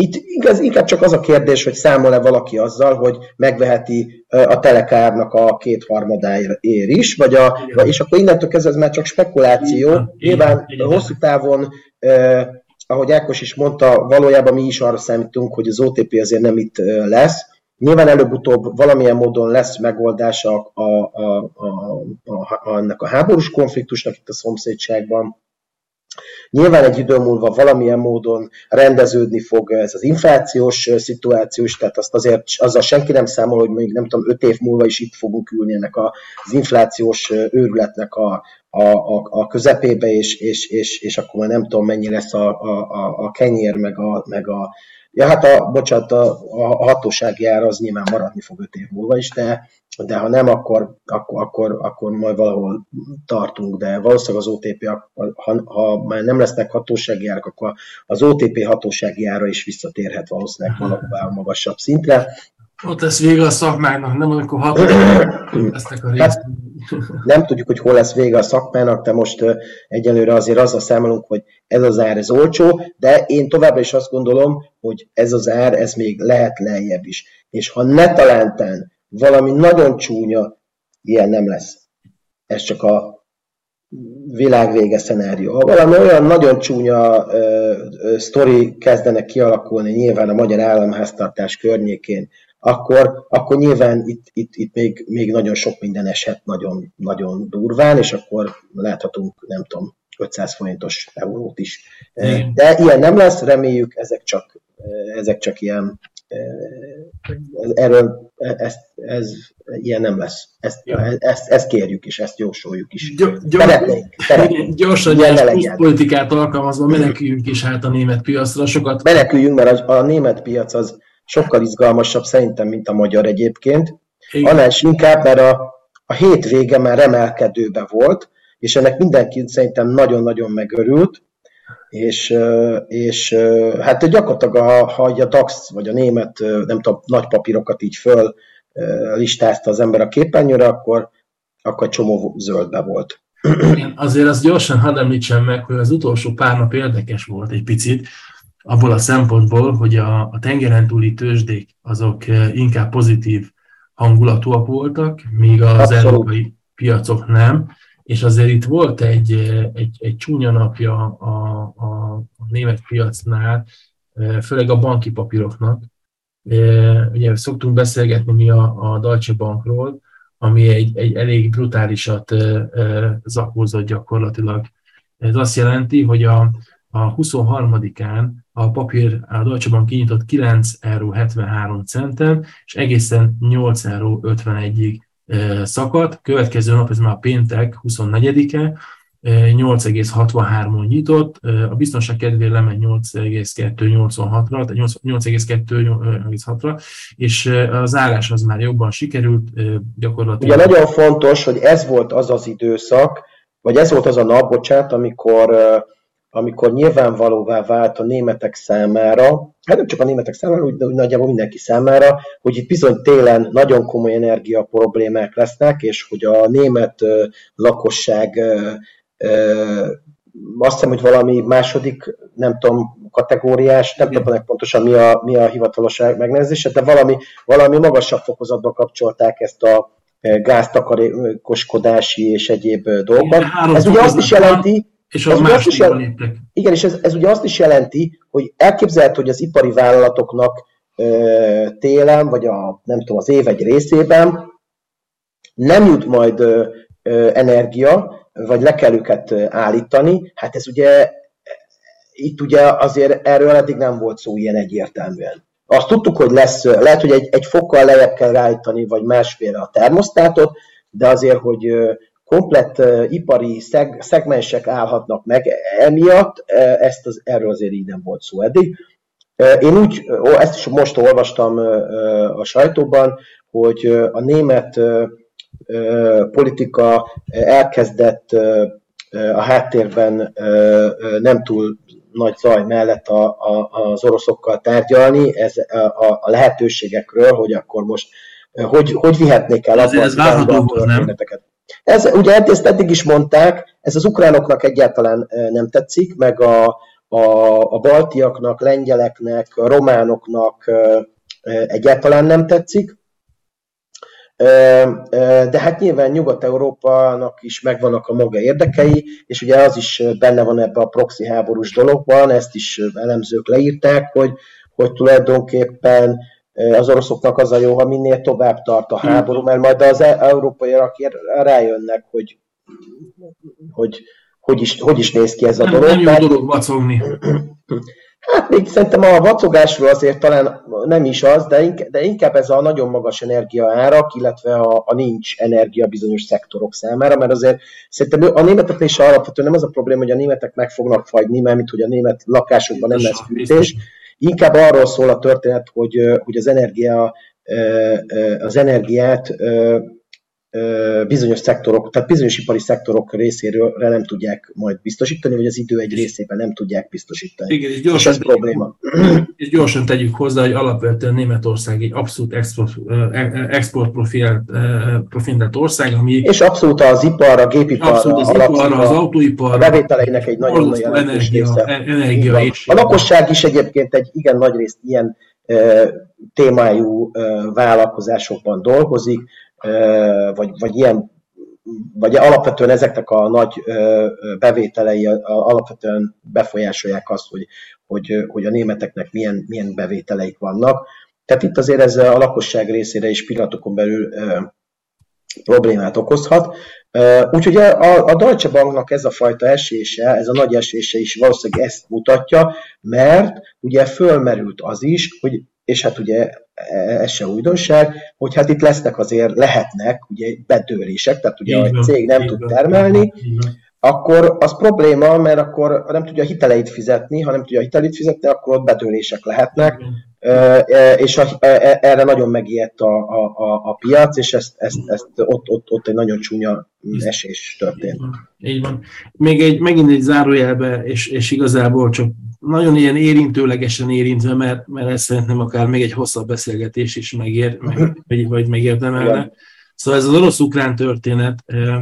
Itt igaz, inkább csak az a kérdés, hogy számol-e valaki azzal, hogy megveheti a telekárnak a kétharmadáért is, vagy a, és akkor innentől kezdve ez már csak spekuláció. Igen, nyilván igen. Hosszú távon, eh, ahogy Ákos is mondta, valójában mi is arra számítunk, hogy az o té pé azért nem itt lesz, Nyilván előbb-utóbb valamilyen módon lesz megoldása a, a, a, a, a, ennek a háborús konfliktusnak itt a szomszédságban. Nyilván egy idő múlva valamilyen módon rendeződni fog ez az inflációs szituációs, tehát azt azért azzal senki nem számol, hogy mondjuk nem tudom, öt év múlva is itt fogunk ülni ennek az inflációs őrületnek a, a, a, a közepébe, és, és, és, és akkor már nem tudom, mennyi lesz a, a, a kenyér, meg a, meg a Ja, hát a, bocsánat, a, a hatósági ár az nyilván maradni fog öt év múlva is, de, de ha nem, akkor, akkor, akkor, akkor majd valahol tartunk, de valószínűleg az o té pé, ha, ha már nem lesznek hatósági árak, akkor az o té pé hatósági ára is visszatérhet valószínűleg valahová a magasabb szintre. Ott lesz vége a szakmának, nem amikor hatósági lesznek a részt. Nem tudjuk, hogy hol lesz vége a szakmának, de most egyelőre azért azzal számolunk, hogy ez az ár, ez olcsó, de én továbbra is azt gondolom, hogy ez az ár, ez még lehet lejjebb is. És ha netalántán valami nagyon csúnya, ilyen nem lesz. Ez csak a világvége szenárió. Ha valami olyan nagyon csúnya ö, ö, sztori kezdenek kialakulni nyilván a magyar államháztartás környékén, Akkor, akkor nyilván itt, itt, itt még, még nagyon sok minden eshet nagyon, nagyon durván, és akkor láthatunk, nem tudom, ötszáz forintos eurót is. De ilyen nem lesz, reméljük, ezek csak, ezek csak ilyen, erről ez, ez ilyen nem lesz. Ezt, ja. ezt, ezt kérjük is, ezt jósoljuk is. Gy- Szeretnénk. Szeretnénk. Gyorsan gyors politikát alkalmazva meneküljünk is hát a német piacra. Sokat... Meneküljünk, mert a, a német piac az sokkal izgalmasabb szerintem, mint a magyar egyébként. Annál is inkább, mert a, a hétvége már emelkedőben volt, és ennek mindenki szerintem nagyon-nagyon megörült, és, és hát gyakorlatilag, ha, ha a DAX vagy a német, nem tudom, nagy papírokat így föl listázta az ember a képernyőre, akkor, akkor csomó zöldbe volt. Én azért azt gyorsan hadd említsem meg, hogy az utolsó pár nap érdekes volt egy picit, abból a szempontból, hogy a, a tengeren túli tőzsdék azok inkább pozitív hangulatúak voltak, míg az Abszolút. európai piacok nem, és azért itt volt egy, egy, egy csúnya napja a, a, a német piacnál, főleg a banki papíroknak. Ugye szoktunk beszélgetni mi a, a Deutsche Bankról, ami egy, egy elég brutálisat zakózott gyakorlatilag. Ez azt jelenti, hogy a A huszonharmadikán a papír a Deutsche Bank kinyitott kilenc euró hetvenhárom centen, és egészen nyolc euró ötvenegyig szakadt. Következő nap, ez már péntek huszonnegyedike, nyolc egész hatvanháromon nyitott, a biztonság kedvéért lement nyolc egész kétszáznyolcvanhatra, nyolc egész kétszáznyolcvanhatra, és a zárás az már jobban sikerült gyakorlatilag. Ugye nagyon fontos, hogy ez volt az az időszak, vagy ez volt az a nap, bocsánat, amikor... amikor nyilvánvalóvá vált a németek számára, hát nem csak a németek számára, úgy, úgy nagyjából mindenki számára, hogy itt bizony télen nagyon komoly energia problémák lesznek, és hogy a német ö, lakosság ö, ö, azt hiszem, hogy valami második, nem tudom, kategóriás, nem tudom pontosan mi a, mi a hivatalos megnevezése, de valami, valami magasabb fokozatban kapcsolták ezt a gáztakarékoskodási és egyéb dolgokat. Ez ugye azt is jelenti, És az ez is jel... Igen, és ez, ez ugye azt is jelenti, hogy elképzelhető, hogy az ipari vállalatoknak ö, télen, vagy a, nem tudom, az év egy részében nem jut majd ö, ö, energia, vagy le kell őket állítani. Hát ez ugye, itt ugye azért erről eddig nem volt szó ilyen egyértelműen. Azt tudtuk, hogy lesz, lehet, hogy egy, egy fokkal lejjebb kell állítani, vagy másfélre a termosztátot, de azért, hogy... Ö, komplett uh, ipari szeg- szegmensek állhatnak meg emiatt, ezt az, erről azért így nem volt szó eddig. Én úgy, ezt is most olvastam a sajtóban, hogy a német politika elkezdett a háttérben nem túl nagy zaj mellett a, a, az oroszokkal tárgyalni, ez a, a lehetőségekről, hogy akkor most hogy, hogy vihetnék el abban az történeteket. Ez, ugye ezt eddig is mondták, ez az ukránoknak egyáltalán nem tetszik, meg a, a, a baltiaknak, lengyeleknek, a románoknak egyáltalán nem tetszik. De hát nyilván Nyugat-Európának is megvannak a maga érdekei, és ugye az is benne van ebben a proxy háborús dologban, ezt is elemzők leírták, hogy, hogy tulajdonképpen az oroszoknak az a jó, ha minél tovább tart a háború, mert majd az európaiak rájönnek, hogy hogy, hogy, is, hogy is néz ki ez a nem, dolog. Nem jó mert... dolog vacogni. Hát még szerintem a vacogásról azért talán nem is az, de inkább ez a nagyon magas energiaárak, illetve a, a nincs energia bizonyos szektorok számára, mert azért szerintem a németeknél is alapvetően nem az a probléma, hogy a németek meg fognak fagyni, mert mint hogy a német lakásokban nem lesz fűtés. Inkább arról szól a történet, hogy, hogy az, energia, az energiát bizonyos szektorok, tehát bizonyos ipari szektorok részéről nem tudják majd biztosítani, vagy az idő egy részében nem tudják biztosítani. Igen, és gyorsan, és ez tegyük, probléma. És gyorsan tegyük hozzá, hogy alapvetően Németország egy abszolút export, export profilt, profilt ország, ami... És abszolút az iparra, gépiparra, abszolút az, iparra, az autóiparra, a bevételeinek egy nagyon nagy jelentős része. Energia és a lakosság is egyébként egy igen nagy részt ilyen témájú vállalkozásokban dolgozik, vagy, vagy ilyen, vagy alapvetően ezeknek a nagy bevételei alapvetően befolyásolják azt, hogy, hogy, hogy a németeknek milyen, milyen bevételeik vannak. Tehát itt azért ez a lakosság részére is pillanatokon belül problémát okozhat. Úgyhogy a, a Deutsche Banknak ez a fajta esése, ez a nagy esése is valószínűleg ezt mutatja, mert ugye fölmerült az is, hogy és hát ugye ez se újdonság, hogy hát itt lesznek azért, lehetnek ugye bedőlések, tehát ugye a cég nem tud termelni, akkor az probléma, mert akkor nem tudja a hiteleit fizetni, ha nem tudja a hiteleit fizetni, akkor ott bedőlések lehetnek, és erre nagyon megijedt a, a, a piac, és ezt, ezt, ezt ott, ott, ott egy nagyon csúnya esés történt. Így van. Így van. Még egy, megint egy zárójelbe, és, és igazából csak nagyon ilyen érintőlegesen érintve, mert, mert ezt szerintem akár még egy hosszabb beszélgetés is megér, meg, vagy megérdemelne. Szóval ez az orosz-ukrán történet, eh,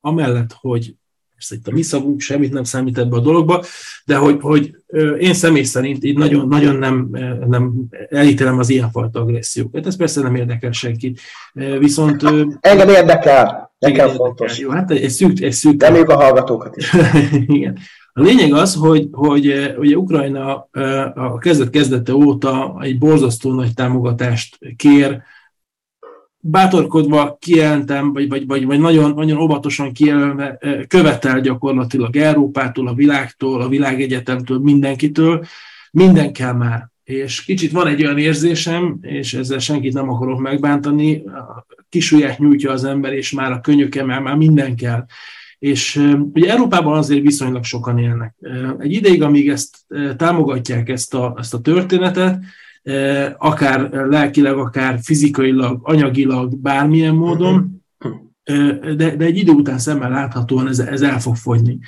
amellett, hogy ezt itt a mi szavunk semmit nem számít ebbe a dologba, de hogy, hogy én személy szerint így nagyon, nagyon nem, nem elítélem az ilyenfajta agressziókat. Ez persze nem érdekel senkit. Viszont... Engem érdekel. Nekem fontos. Jó, hát egy szűk... Egy szűk de még a hallgatókat is. Igen. A lényeg az, hogy, hogy ugye Ukrajna a kezdet-kezdete óta egy borzasztó nagy támogatást kér. Bátorkodva kijelentem, vagy, vagy, vagy, vagy nagyon, nagyon óvatosan kijelölve követel gyakorlatilag Európától, a világtól, a világegyetemtől, mindenkitől, minden kell már. És kicsit van egy olyan érzésem, és ezzel senkit nem akarok megbántani, a kisujját nyújtja az ember, és már a könyöke, már, már minden kell. És ugye Európában azért viszonylag sokan élnek. Egy ideig, amíg ezt támogatják, ezt a, ezt a történetet, akár lelkileg, akár fizikailag, anyagilag, bármilyen módon, de, de egy idő után szemmel láthatóan ez, ez el fog fogyni.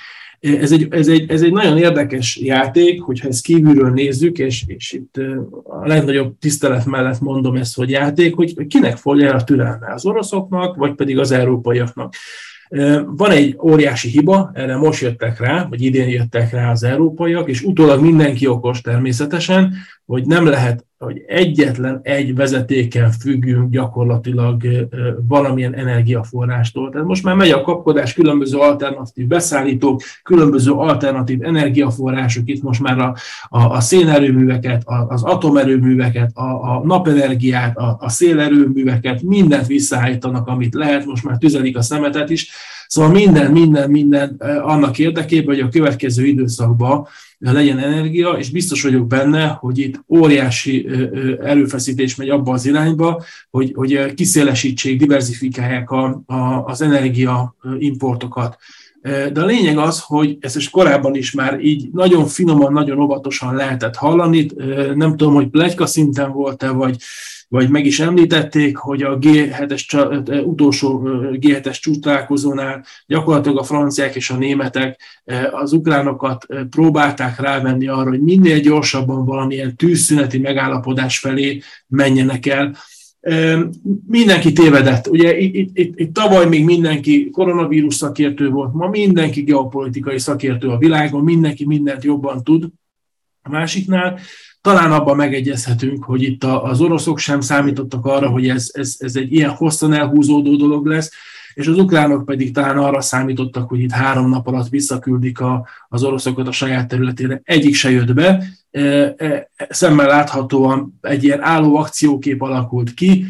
Ez egy, ez, egy, ez egy nagyon érdekes játék, hogyha ezt kívülről nézzük, és, és itt a legnagyobb tisztelet mellett mondom ezt, hogy játék, hogy kinek fogja el a türelme, az oroszoknak, vagy pedig az európaiaknak. Van egy óriási hiba, erre most jöttek rá, vagy idén jöttek rá az európaiak, és utólag mindenki okos természetesen, hogy nem lehet, hogy egyetlen egy vezetéken függünk gyakorlatilag valamilyen energiaforrástól. Tehát most már megy a kapkodás, különböző alternatív beszállítók, különböző alternatív energiaforrások, itt most már a, a, a szénerőműveket, a, az atomerőműveket, a, a napenergiát, a, a szélerőműveket, mindent visszaállítanak, amit lehet, most már tüzelik a szemetet is. Szóval minden, minden, minden annak érdekében, hogy a következő időszakban legyen energia, és biztos vagyok benne, hogy itt óriási erőfeszítés megy abba az irányba, hogy, hogy kiszélesítsék, diverzifikálják a, a, az energiaimportokat. De a lényeg az, hogy ezt is korábban is már így nagyon finoman, nagyon óvatosan lehetett hallani. Nem tudom, hogy pletyka szinten volt-e, vagy, vagy meg is említették, hogy a gé hetes, utolsó gé hetes csúcstalálkozónál gyakorlatilag a franciák és a németek az ukránokat próbálták rávenni arra, hogy minél gyorsabban valamilyen tűzszüneti megállapodás felé menjenek el. Mindenki tévedett. Ugye itt, itt, itt tavaly még mindenki koronavírus szakértő volt, ma mindenki geopolitikai szakértő a világon, mindenki mindent jobban tud a másiknál. Talán abban megegyezhetünk, hogy itt az oroszok sem számítottak arra, hogy ez, ez, ez egy ilyen hosszan elhúzódó dolog lesz, és az ukránok pedig talán arra számítottak, hogy itt három nap alatt visszaküldik a, az oroszokat a saját területére. Egyik se jött be, szemmel láthatóan egy ilyen álló akciókép alakult ki,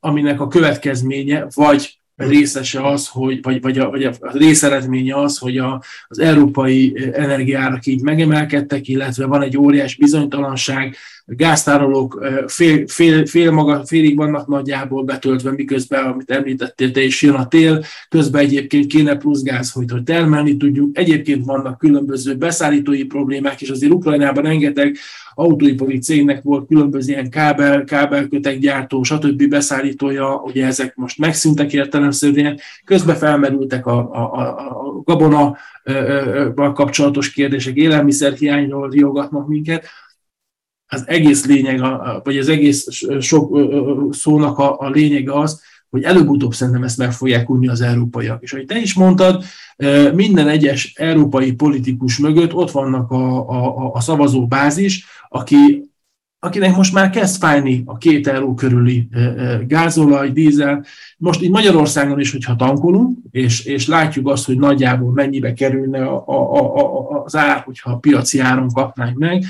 aminek a következménye vagy részese az, hogy, vagy, vagy, a, vagy a részeredménye az, hogy a, az európai energiárak így megemelkedtek, illetve van egy óriás bizonytalanság, gáztárolók fél, fél, fél maga, félig vannak nagyjából betöltve, miközben, amit említettél, te is jön a tél, közben egyébként kéne plusz gáz, hogy, hogy termelni tudjuk, egyébként vannak különböző beszállítói problémák, és azért Ukrajnában rengeteg autóipari cégnek volt különböző ilyen kábel, kábelkötekgyártó, stb. Beszállítója, ugye ezek most megszűntek értelemszerűen, közben felmerültek a, a, a, a gabonaval kapcsolatos kérdések, élelmiszerhiányról riogatnak minket. Az egész lényeg, vagy az egész sok szónak a, a lényege az, hogy előbb-utóbb szerintem ezt meg fogják unni az európaiak. És ahogy te is mondtad, minden egyes európai politikus mögött ott vannak a, a, a szavazóbázis, aki, akinek most már kezd fájni a két euró körüli gázolaj, dízel. Most így Magyarországon is, hogyha tankolunk, és, és látjuk azt, hogy nagyjából mennyibe kerülne a, a, a, az ár, hogyha a piaci áron kapnánk meg,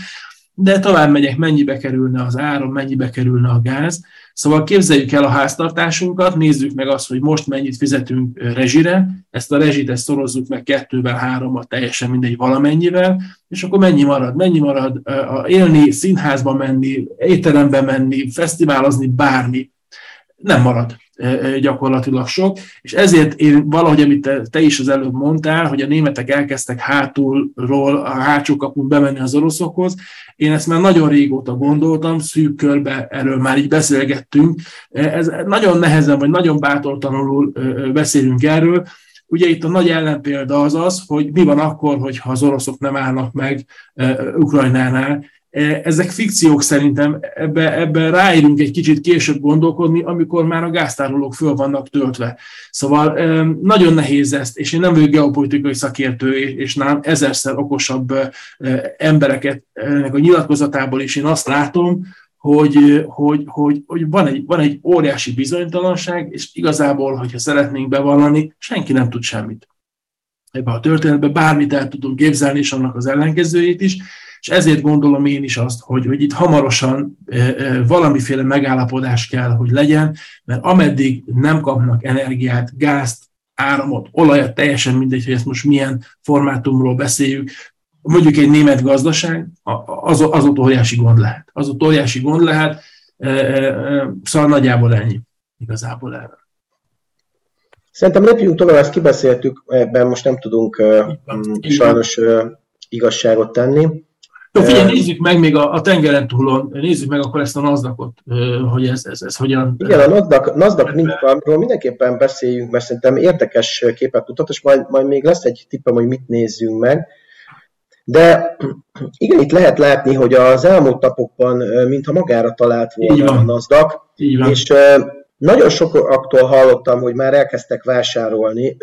de tovább megyek, mennyibe kerülne az áram, mennyibe kerülne a gáz. Szóval képzeljük el a háztartásunkat, nézzük meg azt, hogy most mennyit fizetünk rezsire, ezt a rezsit ezt szorozzuk meg kettővel, hárommal, teljesen mindegy valamennyivel, és akkor mennyi marad, mennyi marad élni, színházba menni, étterembe menni, fesztiválozni, bármi. Nem marad gyakorlatilag sok, és ezért én valahogy, amit te is az előbb mondtál, hogy a németek elkezdtek hátulról, a hátsó kapun bemenni az oroszokhoz, én ezt már nagyon régóta gondoltam, szűk körbe erről már így beszélgettünk, ez nagyon nehezen, vagy nagyon bátortalanul beszélünk erről. Ugye itt a nagy ellenpélda az az, hogy mi van akkor, hogyha az oroszok nem állnak meg Ukrajnánál. Ezek fikciók szerintem, ebben ebbe ráérünk egy kicsit később gondolkodni, amikor már a gáztárolók föl vannak töltve. Szóval nagyon nehéz ezt, és én nem vagyok geopolitikai szakértő, és nálam ezerszer okosabb embereket ennek a nyilatkozatából is én azt látom, hogy, hogy, hogy, hogy van, egy, van egy óriási bizonytalanság, és igazából, hogyha szeretnénk bevallani, senki nem tud semmit. Ebben a történetben bármit el tudunk képzelni, és annak az ellenkezőjét is, és ezért gondolom én is azt, hogy, hogy itt hamarosan e, e, valamiféle megállapodás kell, hogy legyen, mert ameddig nem kapnak energiát, gázt, áramot, olajat, teljesen mindegy, hogy ezt most milyen formátumról beszéljük, mondjuk egy német gazdaság, az, az ott óriási gond lehet. Az ott óriási gond lehet, e, e, szóval nagyjából ennyi igazából erre. Szerintem repüljünk tovább, ezt kibeszéltük, ebben most nem tudunk van, sajnos van. igazságot tenni. Jó, figyelj, nézzük meg még a, a tengeren túlon, nézzük meg akkor ezt a NASDAQ-ot, hogy ez, ez, ez hogyan... Igen, a NASDAQ, NASDAQ mindenképpen, mindenképpen beszéljünk, mert szerintem érdekes képet mutat, és majd, majd még lesz egy tippem, hogy mit nézzünk meg. De igen, itt lehet látni, hogy az elmúlt napokban mintha magára talált volna a NASDAQ, és nagyon sokaktól hallottam, hogy már elkezdtek vásárolni.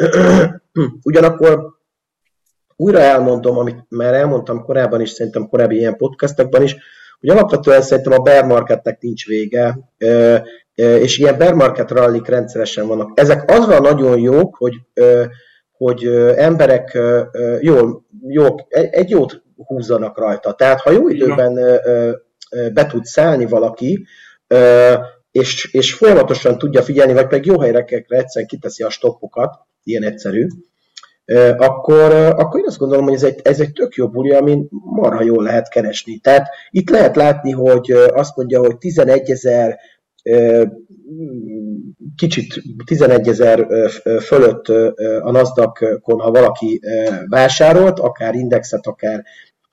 Ugyanakkor újra elmondom, amit már elmondtam korábban is, szerintem korábbi ilyen podcastokban is, hogy alapvetően szerintem a bear marketnek nincs vége, és ilyen bear market rallik rendszeresen vannak. Ezek azra nagyon jók, hogy, hogy emberek jól, jól, egy jót húzzanak rajta. Tehát ha jó időben be tud szállni valaki, és, és folyamatosan tudja figyelni, vagy pedig jó helyekre egyszerűen kiteszi a stoppokat, ilyen egyszerű, Akkor, akkor én azt gondolom, hogy ez egy, ez egy tök jó buli, amin marha jól lehet keresni. Tehát itt lehet látni, hogy azt mondja, hogy tizenegyezer kicsit tizenegyezer fölött a NASDAQ-on, ha valaki vásárolt, akár indexet, akár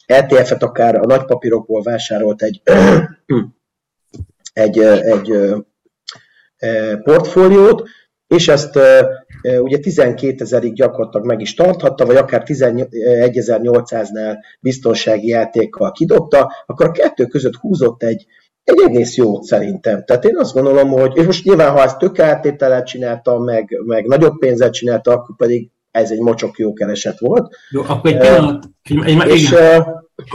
é té ef-et, akár a nagypapírokból vásárolt egy, egy, egy portfóliót, és ezt ugye tizenkétezerig gyakorlatilag meg is tarthatta, vagy akár tizenegyezer-nyolcszáznál biztonsági játékkal kidobta, akkor a kettő között húzott egy, egy egész jót szerintem. Tehát én azt gondolom, hogy, és most nyilván, ha ezt tök áttétellel csinálta, meg, meg nagyobb pénzzel csinálta, akkor pedig ez egy mocsok jó kereset volt. Jó, akkor egy pillanat. És,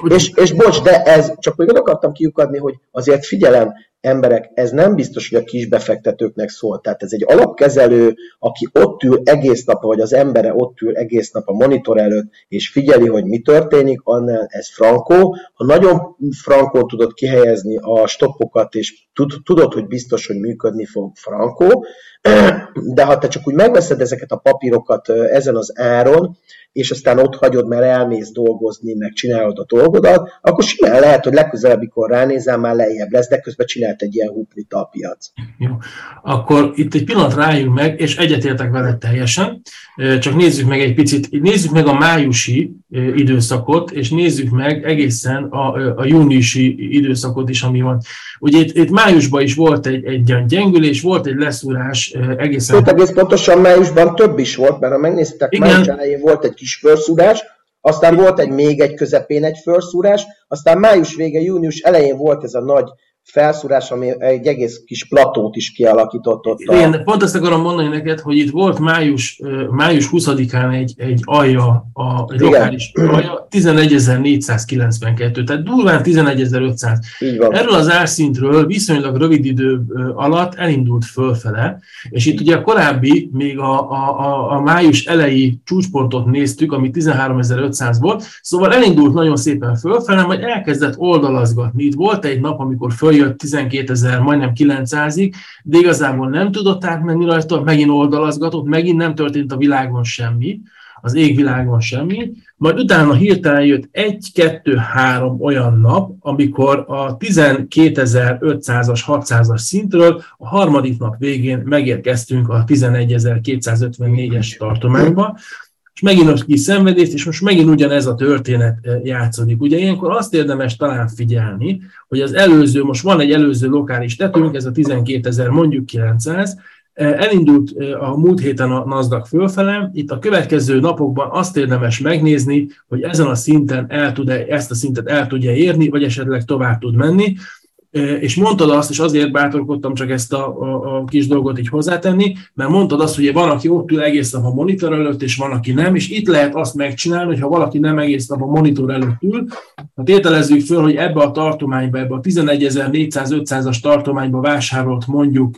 és, és bocs, de ez, csak még akartam kiukadni, hogy azért figyelem, emberek, ez nem biztos, hogy a kisbefektetőknek szól. Tehát ez egy alapkezelő, aki ott ül egész nap, vagy az embere ott ül egész nap a monitor előtt, és figyeli, hogy mi történik, annál ez frankó. Ha nagyon frankó tudod kihelyezni a stoppokat, és tudod, hogy biztos, hogy működni fog, frankó, de ha te csak úgy megveszed ezeket a papírokat ezen az áron, és aztán ott hagyod, mert elmész dolgozni, meg csinálod a dolgodat, akkor simán lehet, hogy legközelebb, mikor ránézel, már lejjebb lesz, de közben csinált egy ilyen huplit a piac. Jó. Akkor itt egy pillanat rájunk meg, és egyetértek veled teljesen, csak nézzük meg egy picit, nézzük meg a májusi időszakot, és nézzük meg egészen a, a júniusi időszakot is, ami van. Ugye itt, itt májusban is volt egy, egy olyan gyengülés, volt egy leszúrás egészen... Szóval egész pontosan májusban több is volt, mert ha megnéztek, május elején volt egy kis felszúrás, aztán volt egy még egy közepén egy felszúrás, aztán május vége, június elején volt ez a nagy felszúrás, ami egy egész kis platót is kialakított ott. A... Én pont azt akarom mondani neked, hogy itt volt május, május huszadikán egy, egy alja, a, egy lokális alja, tizenegyezer-négyszázkilencvenkettő, tehát durván tizenegyezer-ötszáz. Erről az árszintről viszonylag rövid idő alatt elindult fölfele, és itt ugye a korábbi, még a, a, a május elejé csúcspontot néztük, ami tizenháromezer-ötszáz volt, szóval elindult nagyon szépen fölfele, majd elkezdett oldalazgatni. Itt volt egy nap, amikor föl jött tizenkétezer, majdnem kilencszázig, de igazából nem tudott átmenni rajta, megint oldalazgatott, megint nem történt a világon semmi, az égvilágon semmi, majd utána hirtelen jött egy, kettő, három olyan nap, amikor a tizenkétezer-ötszázas, hatszázas szintről a harmadik nap végén megérkeztünk a tizenegyezer-kétszázötvennégyes tartományba, és megint a kis szenvedést, és most megint ugyanez a történet játszódik. Ugye ilyenkor azt érdemes talán figyelni, hogy az előző, most van egy előző lokális tetőnk, ez a tizenkétezer, mondjuk kilencszáz, elindult a múlt héten a NASDAQ fölfele, itt a következő napokban azt érdemes megnézni, hogy ezen a szinten el tud-e, ezt a szintet el tudja érni, vagy esetleg tovább tud menni. És mondtad azt, és azért bátorkodtam csak ezt a, a, a kis dolgot így hozzátenni, mert mondtad azt, hogy van, aki ott ül egész nap a monitor előtt, és van, aki nem, és itt lehet azt megcsinálni, hogy ha valaki nem egész nap a monitor előtt ül, hát tételezzük föl, hogy ebbe a tartományba, ebbe a tizenegyezer-négyszáz-ötszázas tartományba vásárolt mondjuk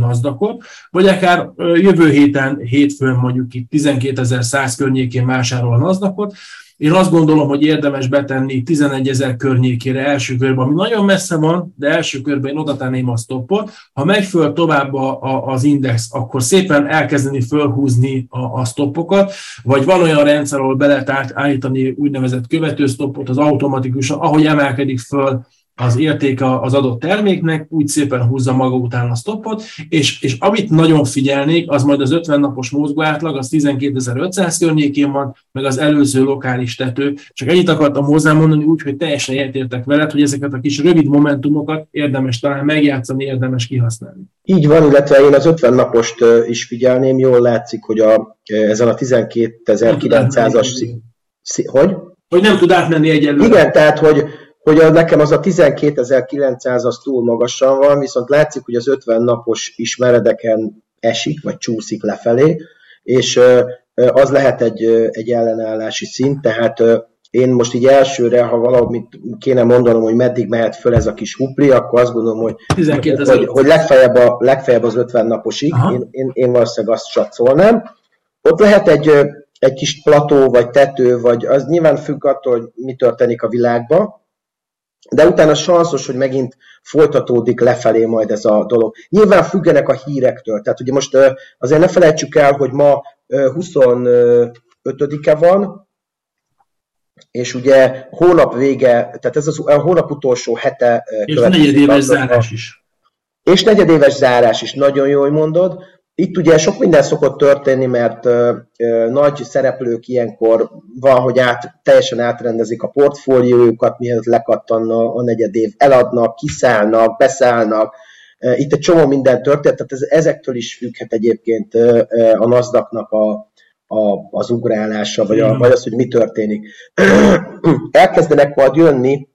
NASDAQ-ot, vagy akár jövő héten, hétfőn mondjuk itt tizenkétezer-száz környékén vásárol a NASDAQ-ot. Én azt gondolom, hogy érdemes betenni tizenegyezer környékére első körben, ami nagyon messze van, de első körben én oda tenném a stoppot. Ha megy föl tovább a, a, az index, akkor szépen elkezdeni fölhúzni a, a stoppokat, vagy van olyan rendszer, ahol be lehet állítani úgynevezett követő stoppot, az automatikusan, ahogy emelkedik föl az értéke az adott terméknek, úgy szépen húzza maga után a stoppot, és, és amit nagyon figyelnék, az majd az ötven napos mozgóátlag, az tizenkétezer-ötszáz környékén van, meg az előző lokális tető. Csak ennyit akartam hozzámondani úgy, hogy teljesen értértek veled, hogy ezeket a kis rövid momentumokat érdemes talán megjátszani, érdemes kihasználni. Így van, illetve én az ötven napost is figyelném, jól látszik, hogy a, ezen a tizenkétezer-kilencszázas... Hogy? Hogy nem tud átmenni egyelőre. Igen, tehát, hogy hogy nekem az a tizenkétezer-kilencszáz az túl magasan van, viszont látszik, hogy az ötven napos ismeredeken esik, vagy csúszik lefelé, és az lehet egy, egy ellenállási szint, tehát én most így elsőre, ha valamit kéne mondanom, hogy meddig mehet föl ez a kis hupli, akkor azt gondolom, hogy, hogy, hogy legfeljebb, a, legfeljebb az ötven naposig, én, én, én valószínűleg azt csatszolnám. Ott lehet egy, egy kis plató, vagy tető, vagy az nyilván függ attól, hogy mi történik a világban, de utána sanszos, hogy megint folytatódik lefelé majd ez a dolog. Nyilván függenek a hírektől, tehát ugye most azért ne felejtsük el, hogy ma huszonötödike van, és ugye hónap vége, tehát ez az, a hónap utolsó hete következik. És negyedéves zárás is. És negyedéves zárás is, nagyon jól mondod. Itt ugye sok minden szokott történni, mert ö, ö, nagy szereplők ilyenkor van, hogy át, teljesen átrendezik a portfóliójukat, mielőtt lekattanna a negyed év, eladnak, kiszállnak, beszállnak. Itt egy csomó minden történt, tehát ez, ezektől is függhet egyébként ö, ö, a NASDAQ-nak a, a, az ugrálása, vagy, a, vagy az, hogy mi történik. Elkezdenek majd jönni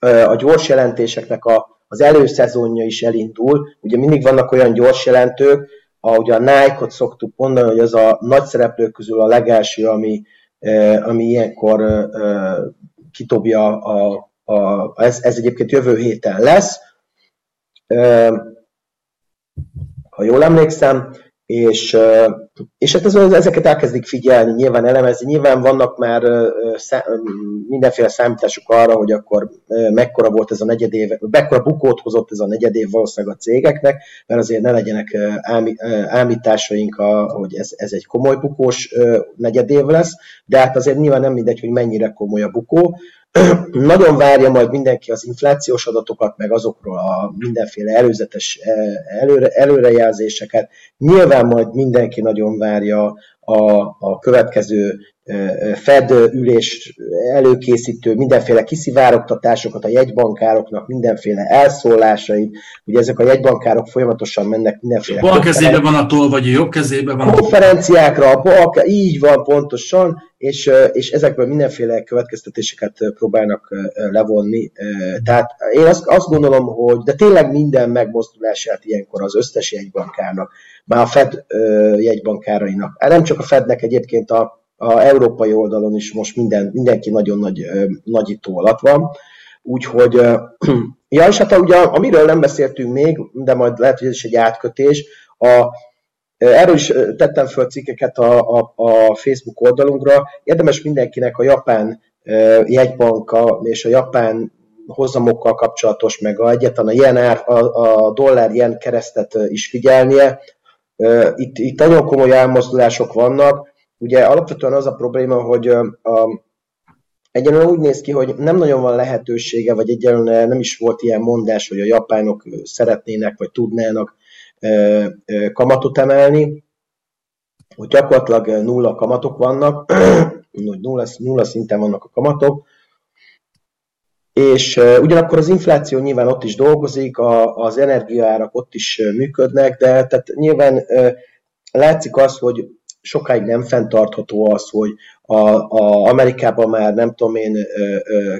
ö, a gyors jelentéseknek a az előszezonja is elindul, ugye mindig vannak olyan gyors jelentők, ahogy a Nike-ot szoktuk mondani, hogy az a nagy szereplők közül a legelső, ami, ami ilyenkor kitobja, a, a, ez, ez egyébként jövő héten lesz, ha jól emlékszem, és, és hát ezeket elkezdik figyelni, nyilván elemezni, nyilván vannak már mindenféle számításuk arra, hogy akkor mekkora volt ez a negyedév, mekkora bukót hozott ez a negyedév valószínűleg a cégeknek, mert azért ne legyenek ámításaink, hogy ez, ez egy komoly bukós negyedév lesz, de hát azért nyilván nem mindegy, hogy mennyire komoly a bukó. Nagyon várja majd mindenki az inflációs adatokat, meg azokról a mindenféle előzetes előre, előrejelzéseket. Nyilván majd mindenki nagyon várja a, a következő Fed ülés előkészítő mindenféle kiszivárogtatásokat, a jegybankároknak mindenféle elszólásait. Ugye ezek a jegybankárok folyamatosan mennek mindenféle... Bal kezében van a toll, vagy jobb kezében van a toll. Konferenciákra, így van pontosan, és, és ezekből mindenféle következtetéseket próbálnak levonni. Tehát én azt, azt gondolom, hogy de tényleg minden megmozdulását ilyenkor az összes jegybankárnak, már a Fed jegybankárainak, nem csak a Fednek egyébként a A európai oldalon is most minden, mindenki nagyon nagy, nagyító alatt van. Úgyhogy, ja, és hát ugye, amiről nem beszéltünk még, de majd lehet, hogy ez is egy átkötés, a, erről is tettem föl cikkeket a, a, a Facebook oldalunkra. Érdemes mindenkinek a japán jegybanka és a japán hozamokkal kapcsolatos, meg a egyetlen a, yen ár, a, a dollár-yen keresztet is figyelnie. Itt, itt nagyon komoly elmozdulások vannak. Ugye alapvetően az a probléma, hogy a, egyelőre úgy néz ki, hogy nem nagyon van lehetősége, vagy egyelőre nem is volt ilyen mondás, hogy a japánok szeretnének, vagy tudnának kamatot emelni, hogy gyakorlatilag nulla kamatok vannak, nulla, nulla szinten vannak a kamatok, és ugyanakkor az infláció nyilván ott is dolgozik, az energiaárak ott is működnek, de tehát nyilván látszik az, hogy sokáig nem fenntartható az, hogy a, a Amerikában már nem tudom én,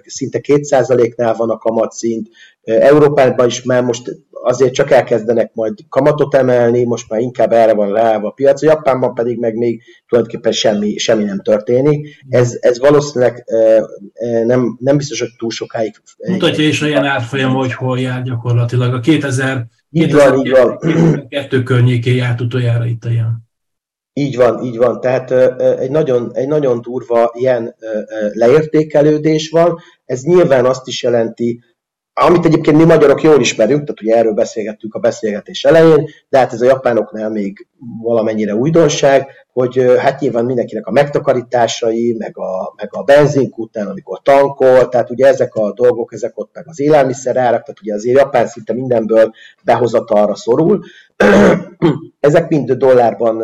szinte két százaléknál van a kamatszint, Európában is már most azért csak elkezdenek majd kamatot emelni, most már inkább erre van leállva a piac, Japánban pedig meg még tulajdonképpen semmi, semmi nem történik. Ez, ez valószínűleg nem, nem biztos, hogy túl sokáig... Mutatja is olyan árfolyam, hogy hol jár gyakorlatilag. A kétezer-kettő környékén járt utoljára itt a ilyen. Így van, így van. Tehát egy nagyon, egy nagyon durva ilyen leértékelődés van. Ez nyilván azt is jelenti, amit egyébként mi magyarok jól ismerünk, tehát ugye erről beszélgettünk a beszélgetés elején, de hát ez a japánoknál még valamennyire újdonság, hogy hát nyilván mindenkinek a megtakarításai, meg a, meg a benzinkútnál, amikor tankol, tehát ugye ezek a dolgok, ezek ott meg az élelmiszerárak, tehát ugye azért Japán szinte mindenből behozatalra szorul. Ezek mind dollárban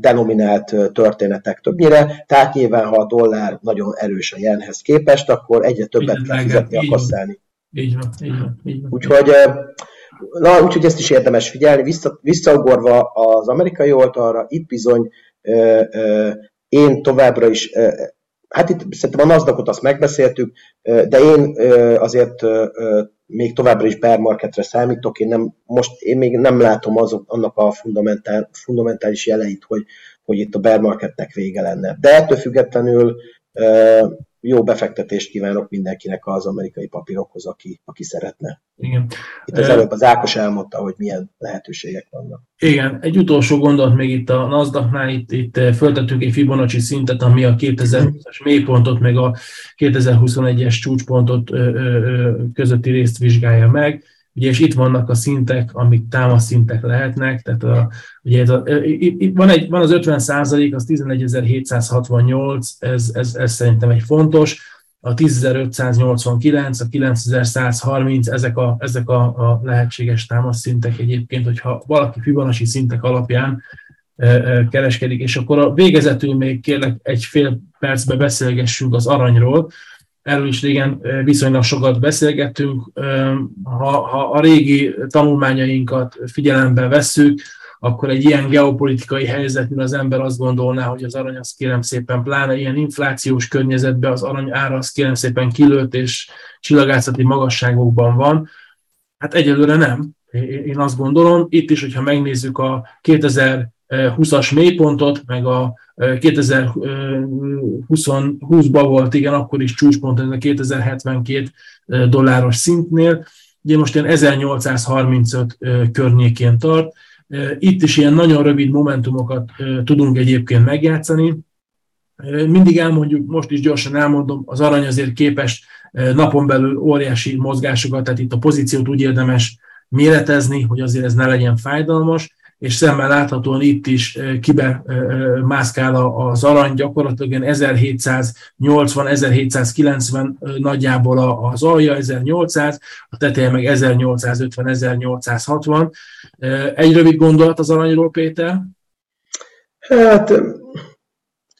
denominált történetek többnyire, tehát nyilván, ha a dollár nagyon erős a jenhez képest, akkor egyre többet igen, kell fizetni a kasszálni. Így van, így van, így van. Úgyhogy, na, úgyhogy ezt is érdemes figyelni, Vissza, visszaugorva az amerikai oldalra, itt bizony ö, ö, én továbbra is, ö, hát itt szerintem a nasdakot azt megbeszéltük, ö, de én ö, azért ö, még továbbra is bear marketre számítok, én nem, most én még nem látom azok, annak a fundamentál, fundamentális jeleit, hogy, hogy itt a bear marketnek vége lenne. De ettől függetlenül jó befektetést kívánok mindenkinek az amerikai papírokhoz, aki, aki szeretne. Igen. Itt az előbb az Ákos elmondta, hogy milyen lehetőségek vannak. Igen, egy utolsó gondolat még itt a nasdaknál, itt, itt föltettünk egy Fibonacci szintet, ami a kétezer-húszas mélypontot, meg a kétezer-huszonegyes csúcspontot közötti részt vizsgálja meg. Ugye, és itt vannak a szintek, amik támaszszintek lehetnek, tehát a, ugye ez a, itt van, egy, van az ötven százalék, az tizenegyezer-hétszázhatvannyolc, ez, ez, ez szerintem egy fontos, a tízezer-ötszáznyolcvankilenc, a kilencezer-százharminc, ezek a, ezek a, a lehetséges támaszszintek egyébként, hogyha valaki Fibonacci szintek alapján e, e, kereskedik, és akkor a végezetül még kérlek egy fél percbe beszélgessünk az aranyról. Erről is régen viszonylag sokat beszélgettünk. Ha, ha a régi tanulmányainkat figyelembe vesszük, akkor egy ilyen geopolitikai helyzetnél az ember azt gondolná, hogy az arany az kérem szépen, pláne ilyen inflációs környezetben az arany ára az kérem szépen kilőtt és csillagászati magasságokban van. Hát egyelőre nem. Én azt gondolom, itt is, hogyha megnézzük a kétezer-húszas mélypontot, meg a kétezer-húszban volt, igen, akkor is csúcspont, ez a kétezer-hetvenkét dolláros szintnél. ugye most ilyen ezernyolcszázharmincöt környékén tart. Itt is ilyen nagyon rövid momentumokat tudunk egyébként megjátszani. Mindig elmondjuk, most is gyorsan elmondom, az arany azért képes napon belül óriási mozgásokat, tehát itt a pozíciót úgy érdemes méretezni, hogy azért ez ne legyen fájdalmas, és szemmel láthatóan itt is kibe mászkál az arany, gyakorlatilag ezerhétszáznyolcvan ezerhétszázkilencven nagyjából az alja, ezernyolcszáz, a teteje meg ezernyolcszázötven ezernyolcszázhatvan. Egy rövid gondolat az aranyról, Péter? Hát...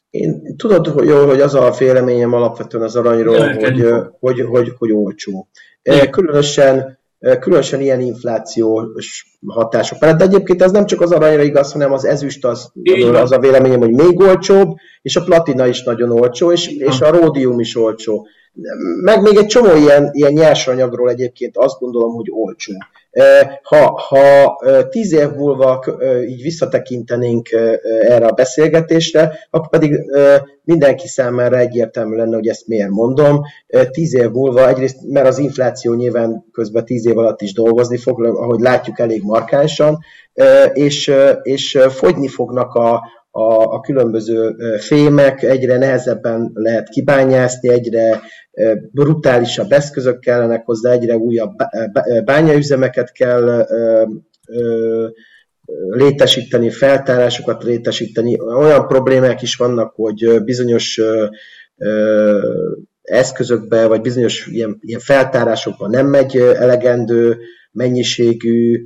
Én tudod hogy jól, hogy az a véleményem alapvetően az aranyról, hogy, hogy, hogy, hogy olcsó. Különösen, különösen ilyen inflációs hatások. De egyébként ez nem csak az aranyra igaz, hanem az ezüst az, az a véleményem, hogy még olcsóbb, és a platina is nagyon olcsó, és, és a ródium is olcsó. Meg még egy csomó ilyen, ilyen nyersanyagról egyébként azt gondolom, hogy olcsó. Ha, ha tíz év múlva így visszatekintenénk erre a beszélgetésre, akkor pedig mindenki számára egyértelmű lenne, hogy ezt miért mondom. Tíz év múlva egyrészt, mert az infláció nyilván közben tíz év alatt is dolgozni fog, ahogy látjuk elég markánsan, és, és fogyni fognak a A, a különböző fémek, egyre nehezebben lehet kibányászni, egyre brutálisabb eszközök kellenek hozzá, egyre újabb bányaüzemeket kell létesíteni, feltárásokat létesíteni. Olyan problémák is vannak, hogy bizonyos eszközökbe, vagy bizonyos ilyen, ilyen feltárásokban nem megy elegendő mennyiségű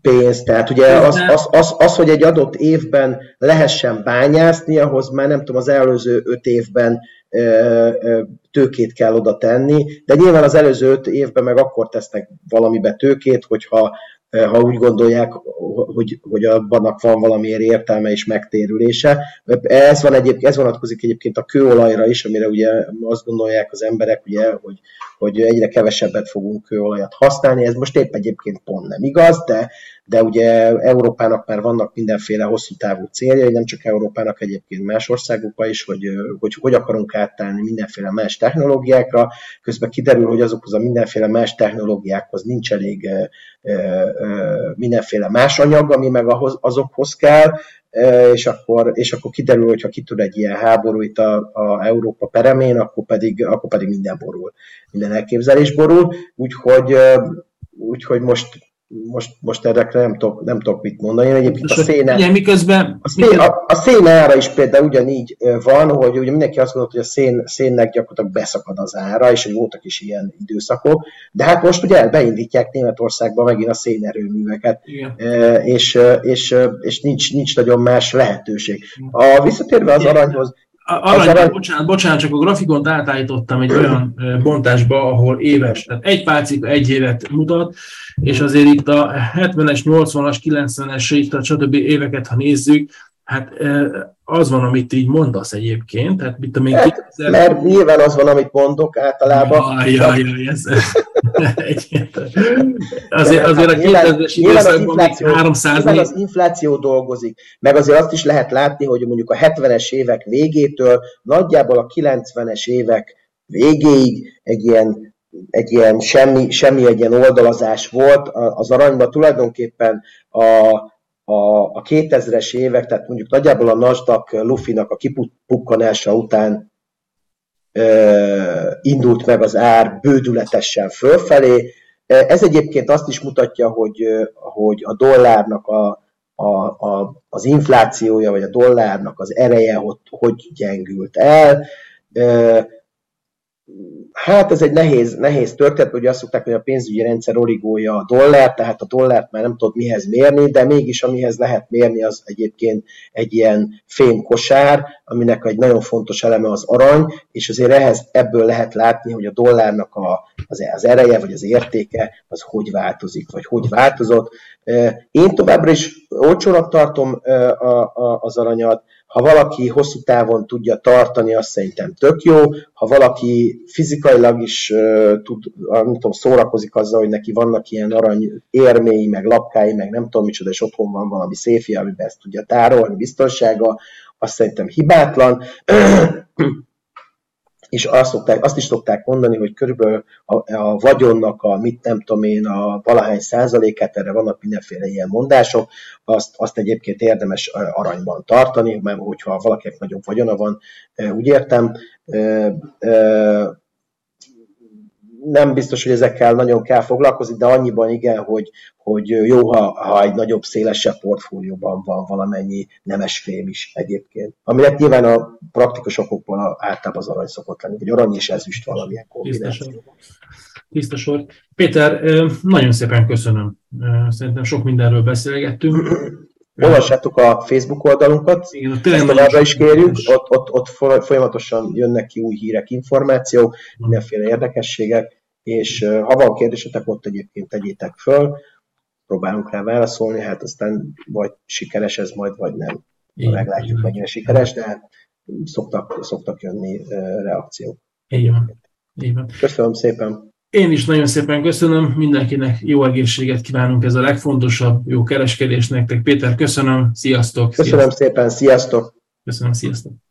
pénz, tehát ugye az, az, az, az, hogy egy adott évben lehessen bányászni, ahhoz már nem tudom, az előző öt évben tőkét kell oda tenni, de nyilván az előző öt évben meg akkor tesznek valamibe tőkét, hogyha ha úgy gondolják, hogy, hogy abban van valamiért értelme és megtérülése. Ez, van egyéb, ez vonatkozik egyébként a kőolajra is, amire ugye azt gondolják az emberek, ugye, hogy, hogy egyre kevesebbet fogunk kőolajat használni. Ez most épp egyébként pont nem igaz, de, de ugye Európának már vannak mindenféle hosszú távú céljai, nem csak Európának, egyébként más országokban is, hogy hogy, hogy akarunk átállni mindenféle más technológiákra. Közben kiderül, hogy azokhoz a mindenféle más technológiákhoz nincs elég mindenféle más anyag, ami meg ahhoz, azokhoz kell, és akkor, és akkor kiderül, hogyha kitör egy ilyen háború itt a, a Európa peremén, akkor pedig, akkor pedig minden borul, minden elképzelés borul, úgyhogy, úgyhogy most Most, most erre nem tudok, nem tudok mit mondani. Én egyébként a széna, ugye, miközben, a, szén, a, a szénára is például ugyanígy van, hogy ugye mindenki azt gondolta, hogy a szén, szénnek gyakorlatilag beszakad az ára, és hogy voltak is ilyen időszakok, de hát most ugye beindítják Németországba megint a szénerőműveket, és, és, és nincs, nincs nagyon más lehetőség. A, visszatérve az aranyhoz, Arany, arany... bocsánat, bocsánat, csak a grafikont átállítottam egy olyan bontásba, ahol éves, tehát egy pálcika egy évet mutat, és azért itt a hetvenes, nyolcvanas, kilencvenes, itt a stb. Éveket, ha nézzük, hát az van, amit így mondasz egyébként. Tehát, mit tudom én, hát, kétezer... Mert nyilván az van, amit mondok általában. Jaj, jaj, jaj, ez... azért, azért a kétezres időszakban még háromszáz Nyilván az infláció dolgozik, meg azért azt is lehet látni, hogy mondjuk a hetvenes évek végétől nagyjából a kilencvenes évek végéig egy ilyen egy ilyen semmi, semmi egy ilyen oldalazás volt. Az aranyban tulajdonképpen a a kétezres évek, tehát mondjuk nagyjából a NASDAQ lufinak a kipukkanása után ö, indult meg az ár bődületesen fölfelé. Ez egyébként azt is mutatja, hogy, hogy a dollárnak a, a, a, az inflációja, vagy a dollárnak az ereje hogy, hogy gyengült el. Ö, Hát ez egy nehéz, nehéz történet, ugye azt szokták, hogy a pénzügyi rendszer origója a dollár, tehát a dollárt már nem tudod mihez mérni, de mégis amihez lehet mérni, az egyébként egy ilyen fémkosár, aminek egy nagyon fontos eleme az arany, és azért ehhez, ebből lehet látni, hogy a dollárnak a, az, az ereje, vagy az értéke, az hogy változik, vagy hogy változott. Én továbbra is olcsónak tartom az aranyat. Ha valaki hosszú távon tudja tartani, azt szerintem tök jó. Ha valaki fizikailag is uh, tud, nem tudom, szórakozik azzal, hogy neki vannak ilyen arany érméi, meg lapkái, meg nem tudom micsoda, és otthon van valami széfje, amiben ezt tudja tárolni, biztonsága, azt szerintem hibátlan. és azt, szokták, azt is szokták mondani, hogy körülbelül a, a vagyonnak a, mit nem tudom én, a valahány százalékát, erre vannak mindenféle ilyen mondások, azt, azt egyébként érdemes aranyban tartani, mert hogyha valakinek nagyobb vagyona van, úgy értem, nem biztos, hogy ezekkel nagyon kell foglalkozni, de annyiban igen, hogy, hogy jó, ha, ha egy nagyobb, szélesebb portfólióban van valamennyi nemesfém is egyébként. Aminek nyilván a praktikus okokból általában az arany szokott lenni, hogy arany és ezüst valamilyen kombináció. Tiszta sor. Péter, nagyon szépen köszönöm. Szerintem sok mindenről beszélgettünk. Olvassátok a Facebook oldalunkat, igen, ezt továbbra is kérjük, ott, ott, ott folyamatosan jönnek ki új hírek, információk, mindenféle érdekességek, és ha van kérdésetek, ott egyébként tegyétek föl, próbálunk rá válaszolni, hát aztán vagy sikeres ez majd, vagy nem. Meglátjuk, mennyire sikeres, de szoktak, szoktak jönni reakciók. Igen. Igen. Köszönöm szépen! Én is nagyon szépen köszönöm, mindenkinek jó egészséget kívánunk, ez a legfontosabb, jó kereskedés nektek. Péter, köszönöm, sziasztok! Köszönöm szépen, sziasztok! Köszönöm, sziasztok!